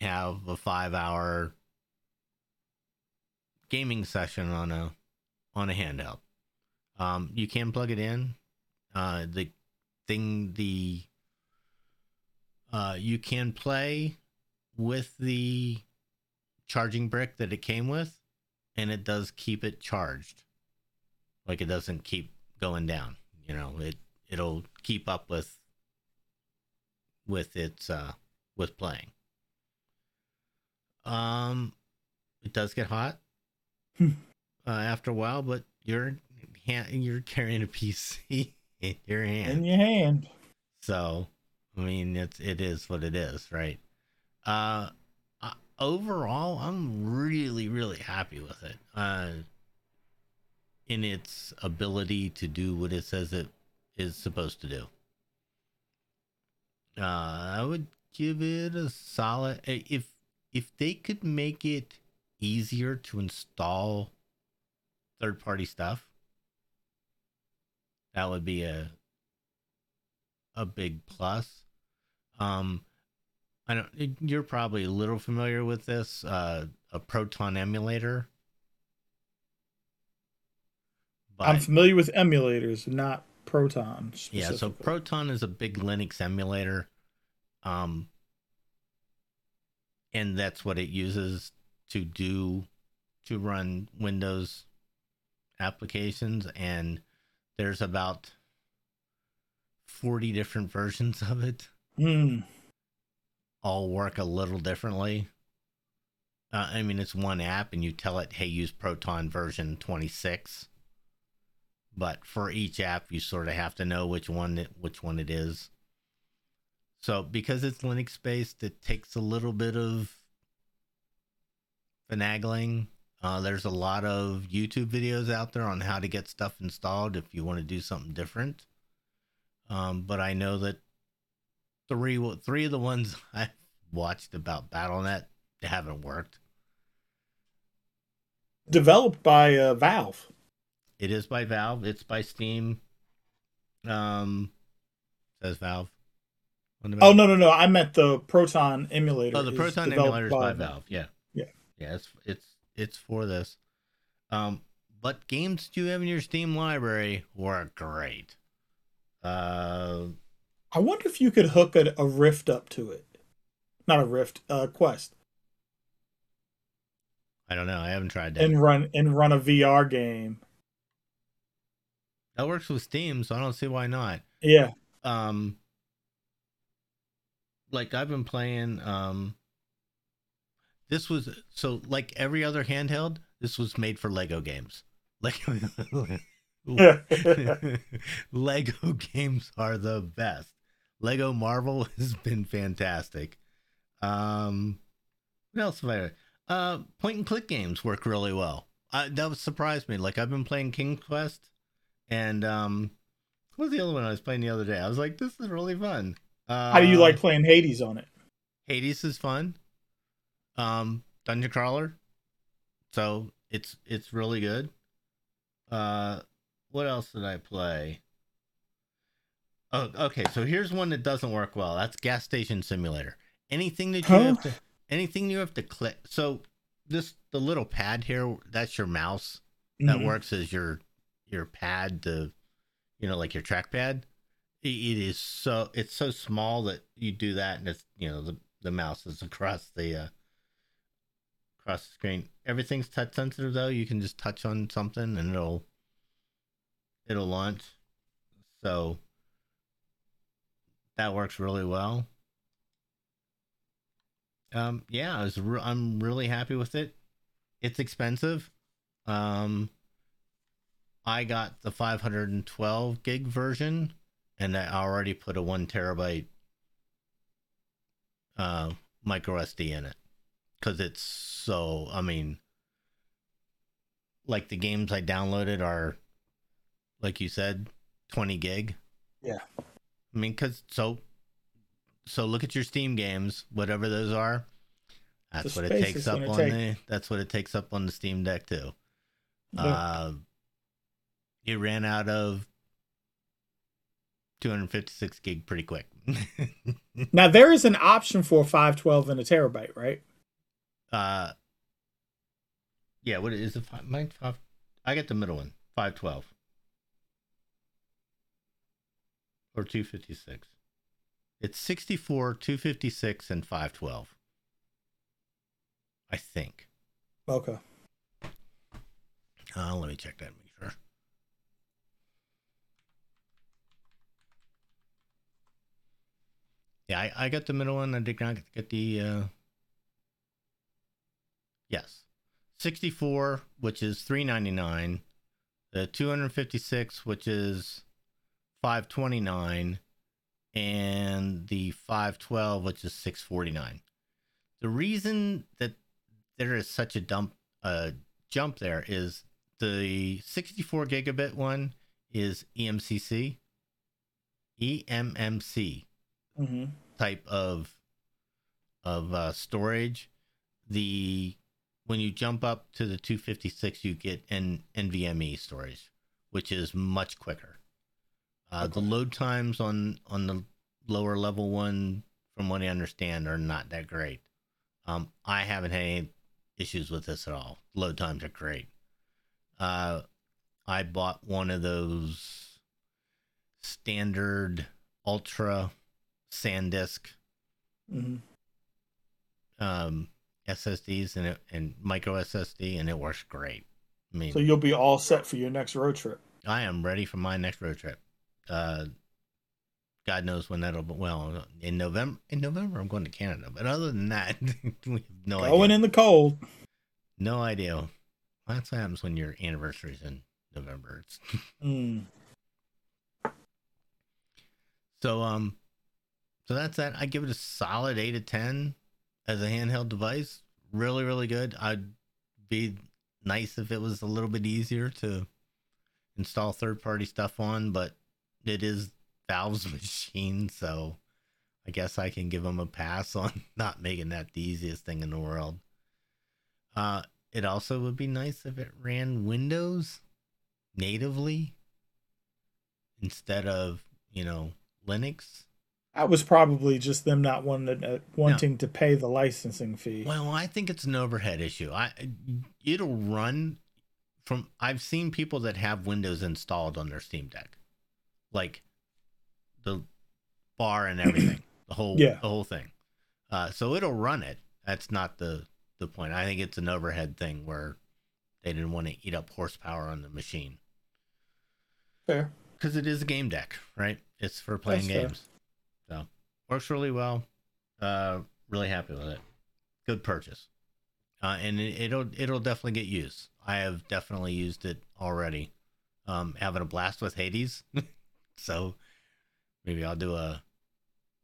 have a five-hour gaming session on a on a handheld. Um, you can plug it in. Uh, the thing, the uh, you can play with the charging brick that it came with, and it does keep it charged. Like, it doesn't keep going down. You know, it it'll keep up with with its uh, with playing. Um, it does get hot uh, after a while, but you're you're carrying a P C in your hand. In your hand. So, I mean, it's it is what it is, right? Uh, uh overall, I'm really really happy with it. Uh, in its ability to do what it says it is supposed to do. Uh, I would give it a solid if. If they could make it easier to install third-party stuff, that would be a a big plus. Um, I don't. You're probably a little familiar with this, uh, a Proton emulator. But, I'm familiar with emulators, not Proton specifically. Yeah, so Proton is a big Linux emulator. Um. And that's what it uses to do, to run Windows applications. And there's about forty different versions of it. Mm. All work a little differently. Uh, I mean, it's one app and you tell it, hey, use Proton version twenty-six. But for each app, you sort of have to know which one, which one it is. So because it's Linux-based, it takes a little bit of finagling. Uh, there's a lot of YouTube videos out there on how to get stuff installed if you want to do something different. Um, but I know that three three of the ones I watched about Battle dot net haven't worked. Developed by uh, Valve. It is by Valve. It's by Steam. Um, says Valve. Oh, no, no, no. I meant the Proton emulator. Oh, the Proton emulator is by Valve. Yeah. Yeah. Yeah. It's, it's, it's for this. Um, but games that you have in your Steam library were great. Uh, I wonder if you could hook a, a Rift up to it. Not a Rift, uh, Quest. I don't know. I haven't tried that. And run, and run a V R game. That works with Steam, so I don't see why not. Yeah. Um, Like I've been playing, um, this was, so like every other handheld, this was made for Lego games. Like Lego games are the best. Lego Marvel has been fantastic. Um, what else have I heard? Uh, point and click games work really well. I, that was surprised me. Like I've been playing King Quest and, um, what was the other one I was playing the other day? I was like, this is really fun. Uh, How do you like playing Hades on it? Hades is fun. Um, Dungeon Crawler. So it's it's really good. Uh, what else did I play? Oh, okay. So here's one that doesn't work well. That's Gas Station Simulator. Anything that you oh. have to, anything you have to click. So this the little pad here, that's your mouse. Mm-hmm. That works as your your pad to, you know, like your trackpad. It is so it's so small that you do that, and it's, you know, the, the mouse is across the uh, across the screen. Everything's touch sensitive though. You can just touch on something and it'll it'll launch. So that works really well. Um, yeah, I was re- I'm really happy with it. It's expensive. Um, I got the five hundred twelve gig version. And I already put a one terabyte uh, micro S D in it. Because it's so, I mean, like the games I downloaded are, like you said, twenty gig. Yeah. I mean, because, so, so look at your Steam games, whatever those are. That's what it takes up on take. the. That's what it takes up on the Steam Deck too. Yeah. Uh, it ran out of two fifty-six gig pretty quick. Now there is an option for five twelve and a terabyte, right? Uh, yeah. What is the five? Mine five. I get the middle one, five twelve or two fifty-six. It's sixty-four, two fifty-six, and five twelve. I think. Okay. Uh, let me check that and make sure. Yeah, I, I got the middle one. I did not get the... Uh... Yes. sixty-four, which is three ninety-nine. The two fifty-six, which is five twenty-nine. And the five twelve, which is six forty-nine. The reason that there is such a dump, uh, jump there is the sixty-four gigabit one is E M C C, E M M C mm-hmm. type of of uh, storage. The when you jump up to the two fifty-six, you get an N V M E storage, which is much quicker. Uh, okay. The load times on on the lower level one, from what I understand, are not that great. Um, I haven't had any issues with this at all. Load times are great. Uh, I bought one of those standard Ultra SanDisk mm-hmm. um, S S Ds and, it, and micro S S D, and it works great. I mean, so you'll be all set for your next road trip. I am ready for my next road trip. Uh, God knows when that'll be. Well, in November, in November, I'm going to Canada. But other than that, we have no idea. Going in the cold. No idea. That's what happens when your anniversary's in November. It's mm. So, um, so that's that. I give it a solid eight of ten as a handheld device. Really, really good. I'd be nice if it was a little bit easier to install third-party stuff on, but it is Valve's machine, so I guess I can give them a pass on not making that the easiest thing in the world. Uh, it also would be nice if it ran Windows natively instead of, you know, Linux. That was probably just them not wanting to, uh, wanting no. to pay the licensing fee. Well, I think it's an overhead issue. I it'll run from. I've seen people that have Windows installed on their Steam Deck, like the bar and everything, the whole yeah. the whole thing. Uh, so it'll run it. That's not the, the point. I think it's an overhead thing where they didn't want to eat up horsepower on the machine. Fair. Because it is a game deck, right? It's for playing That's games. Fair. So works really well. Uh, really happy with it. Good purchase. Uh, and it, it'll it'll definitely get used. I have definitely used it already. Um, having a blast with Hades. So maybe I'll do a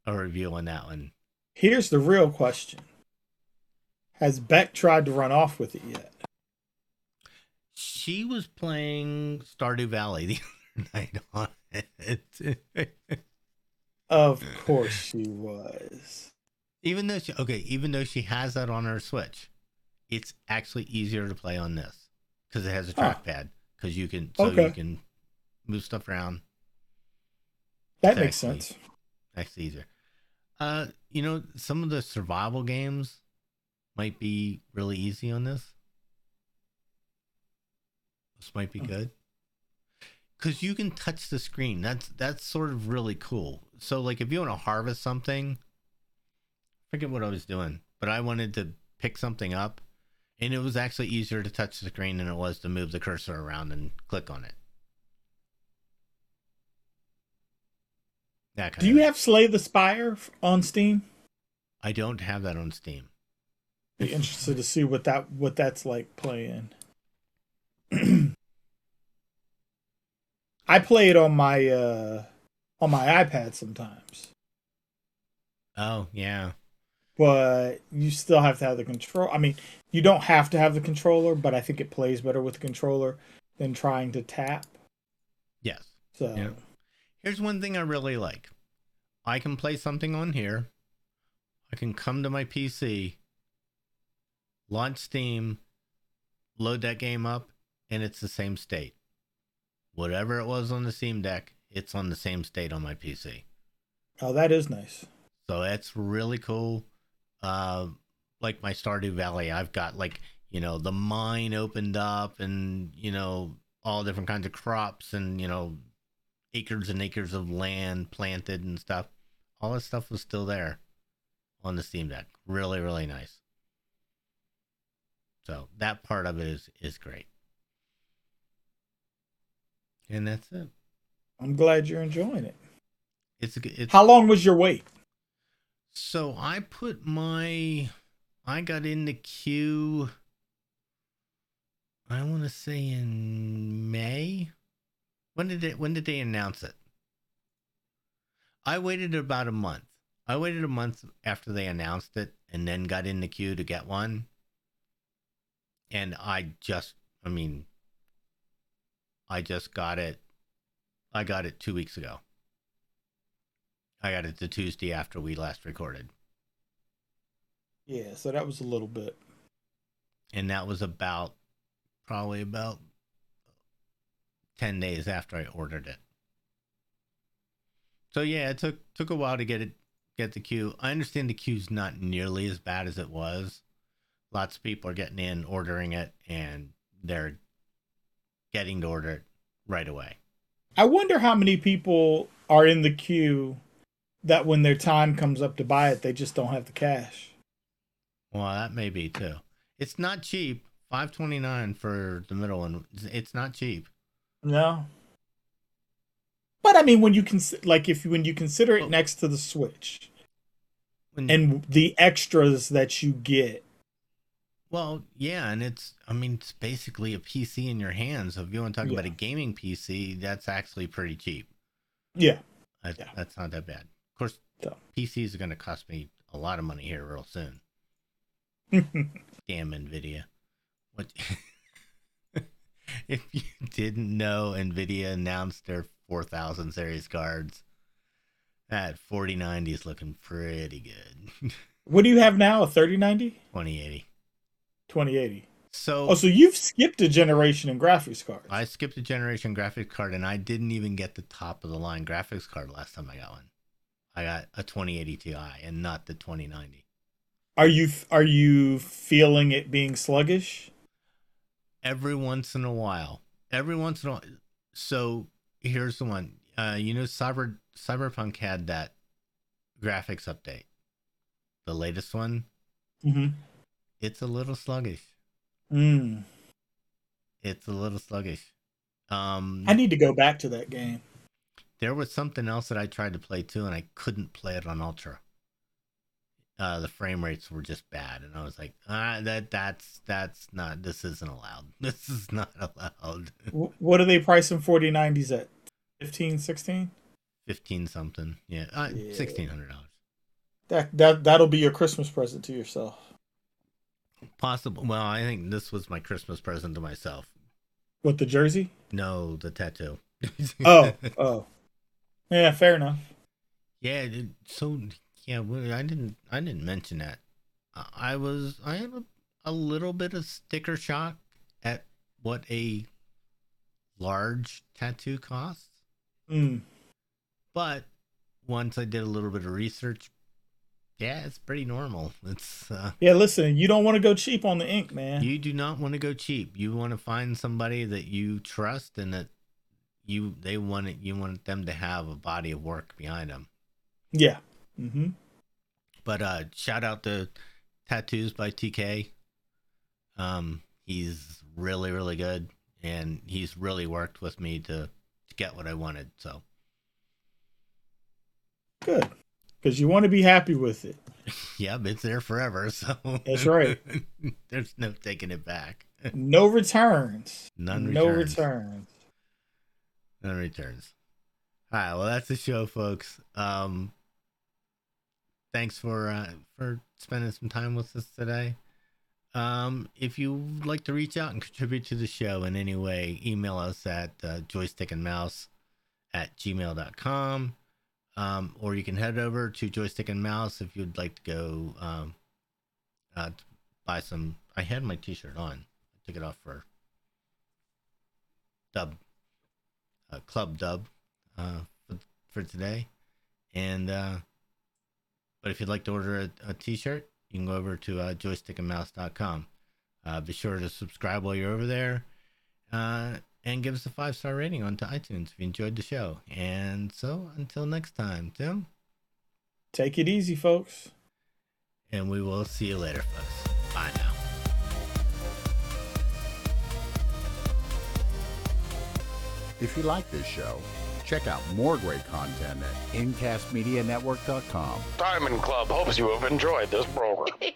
a review on that one. Here's the real question. Has Beck tried to run off with it yet? She was playing Stardew Valley the other night on it. Of course she was. Even though she okay, even though she has that on her Switch, it's actually easier to play on this because it has a trackpad. Because you can so okay. you can move stuff around. That it's makes actually, sense. Actually easier. Uh, you know, some of the survival games might be really easy on this. This might be good. Because you can touch the screen. That's that's sort of really cool. So, like, if you want to harvest something, I forget what I was doing, but I wanted to pick something up, and it was actually easier to touch the screen than it was to move the cursor around and click on it. Do you have Slay the Spire on Steam? I don't have that on Steam. Be interested to see what that what that's like playing. I play it on my uh, on my iPad sometimes. Oh yeah, but you still have to have the control. I mean, you don't have to have the controller, but I think it plays better with the controller than trying to tap. Yes. So. Yeah. Here's one thing I really like. I can play something on here. I can come to my P C launch Steam, load that game up, and it's the same state. Whatever it was on the Steam Deck, it's on the same state on my P C. Oh, that is nice. So that's really cool. Uh, like my Stardew Valley, I've got like, you know, the mine opened up and, you know, all different kinds of crops and, you know, acres and acres of land planted and stuff. All this stuff was still there on the Steam Deck. Really, really nice. So that part of it is, is great. And that's it. I'm glad you're enjoying it. It's, it's How long was your wait? So I put my, I got in the queue, I want to say in May. When did it, when did they announce it? I waited about a month. I waited a month after they announced it and then got in the queue to get one. And I just, I mean, I just got it. I got it two weeks ago. I got it the Tuesday after we last recorded. Yeah, so that was a little bit. And that was about, probably about ten days after I ordered it. So yeah, it took took a while to get it, get the queue. I understand the queue's not nearly as bad as it was. Lots of people are getting in, ordering it, and they're getting to order it right away. I wonder how many people are in the queue that when their time comes up to buy it, they just don't have the cash. Well, that may be too. It's not cheap. five twenty-nine for the middle one. It's not cheap. No. But I mean, when you cons- like if when you consider it oh. next to the Switch when, and the extras that you get. Well, yeah, and it's, I mean, it's basically a P C in your hands. So if you want to talk yeah. about a gaming P C, that's actually pretty cheap. Yeah. That, yeah. That's not that bad. Of course, so. P Cs are going to cost me a lot of money here real soon. Damn NVIDIA. What? If you didn't know, NVIDIA announced their four thousand series cards. That forty ninety is looking pretty good. What do you have now, a thirty ninety? twenty eighty. twenty eighty. So oh so you've skipped a generation in graphics cards. I skipped a generation graphics card, and I didn't even get the top of the line graphics card last time I got one. I got a twenty eighty Ti and not the twenty ninety. Are you are you feeling it being sluggish? Every once in a while. Every once in a while. So here's the one. Uh, you know, Cyber Cyberpunk had that graphics update, the latest one. Mm-hmm. It's a little sluggish. Mm. It's a little sluggish. Um, I need to go back to that game. There was something else that I tried to play too, and I couldn't play it on Ultra. Uh, the frame rates were just bad, and I was like, ah, that that's that's not. This isn't allowed. This is not allowed. What are they pricing forty nineties at? fifteen, sixteen? fifteen something. Yeah, uh, yeah. sixteen hundred dollars. That that that'll be your Christmas present to yourself. Possible. Well, I think this was my Christmas present to myself. What, the jersey? No, the tattoo. oh, oh, yeah, fair enough. Yeah, so yeah, I didn't, I didn't mention that. I was, I had a, a little bit of sticker shock at what a large tattoo costs. Mm. But once I did a little bit of research. Yeah, it's pretty normal. It's uh, yeah, listen, you don't want to go cheap on the ink, man. You do not want to go cheap. You want to find somebody that you trust and that you they want it, you want them to have a body of work behind them. Yeah. Mm-hmm. But uh, shout out to Tattoos by T K. Um, he's really, really good, and he's really worked with me to, to get what I wanted. So good. Because you want to be happy with it. Yeah, it's there forever. So that's right. There's no taking it back. No returns. None returns. No returns. None returns. All right. Well, that's the show, folks. Um, thanks for uh, for spending some time with us today. Um, if you'd like to reach out and contribute to the show in any way, email us at uh, joystick and mouse at gmail dot com. Um, or you can head over to Joystick and Mouse if you'd like to go um, uh, buy some. I I had my t-shirt on. I took it off for dub, uh, club dub uh, for, for today. And, uh, but if you'd like to order a, a t-shirt, you can go over to uh, joystick and mouse dot com. Uh, be sure to subscribe while you're over there. Uh, and give us a five-star rating on to iTunes if you enjoyed the show. And so until next time, Tim. Take it easy, folks. And we will see you later, folks. Bye now. If you like this show, check out more great content at in cast media network dot com. Diamond Club hopes you have enjoyed this program.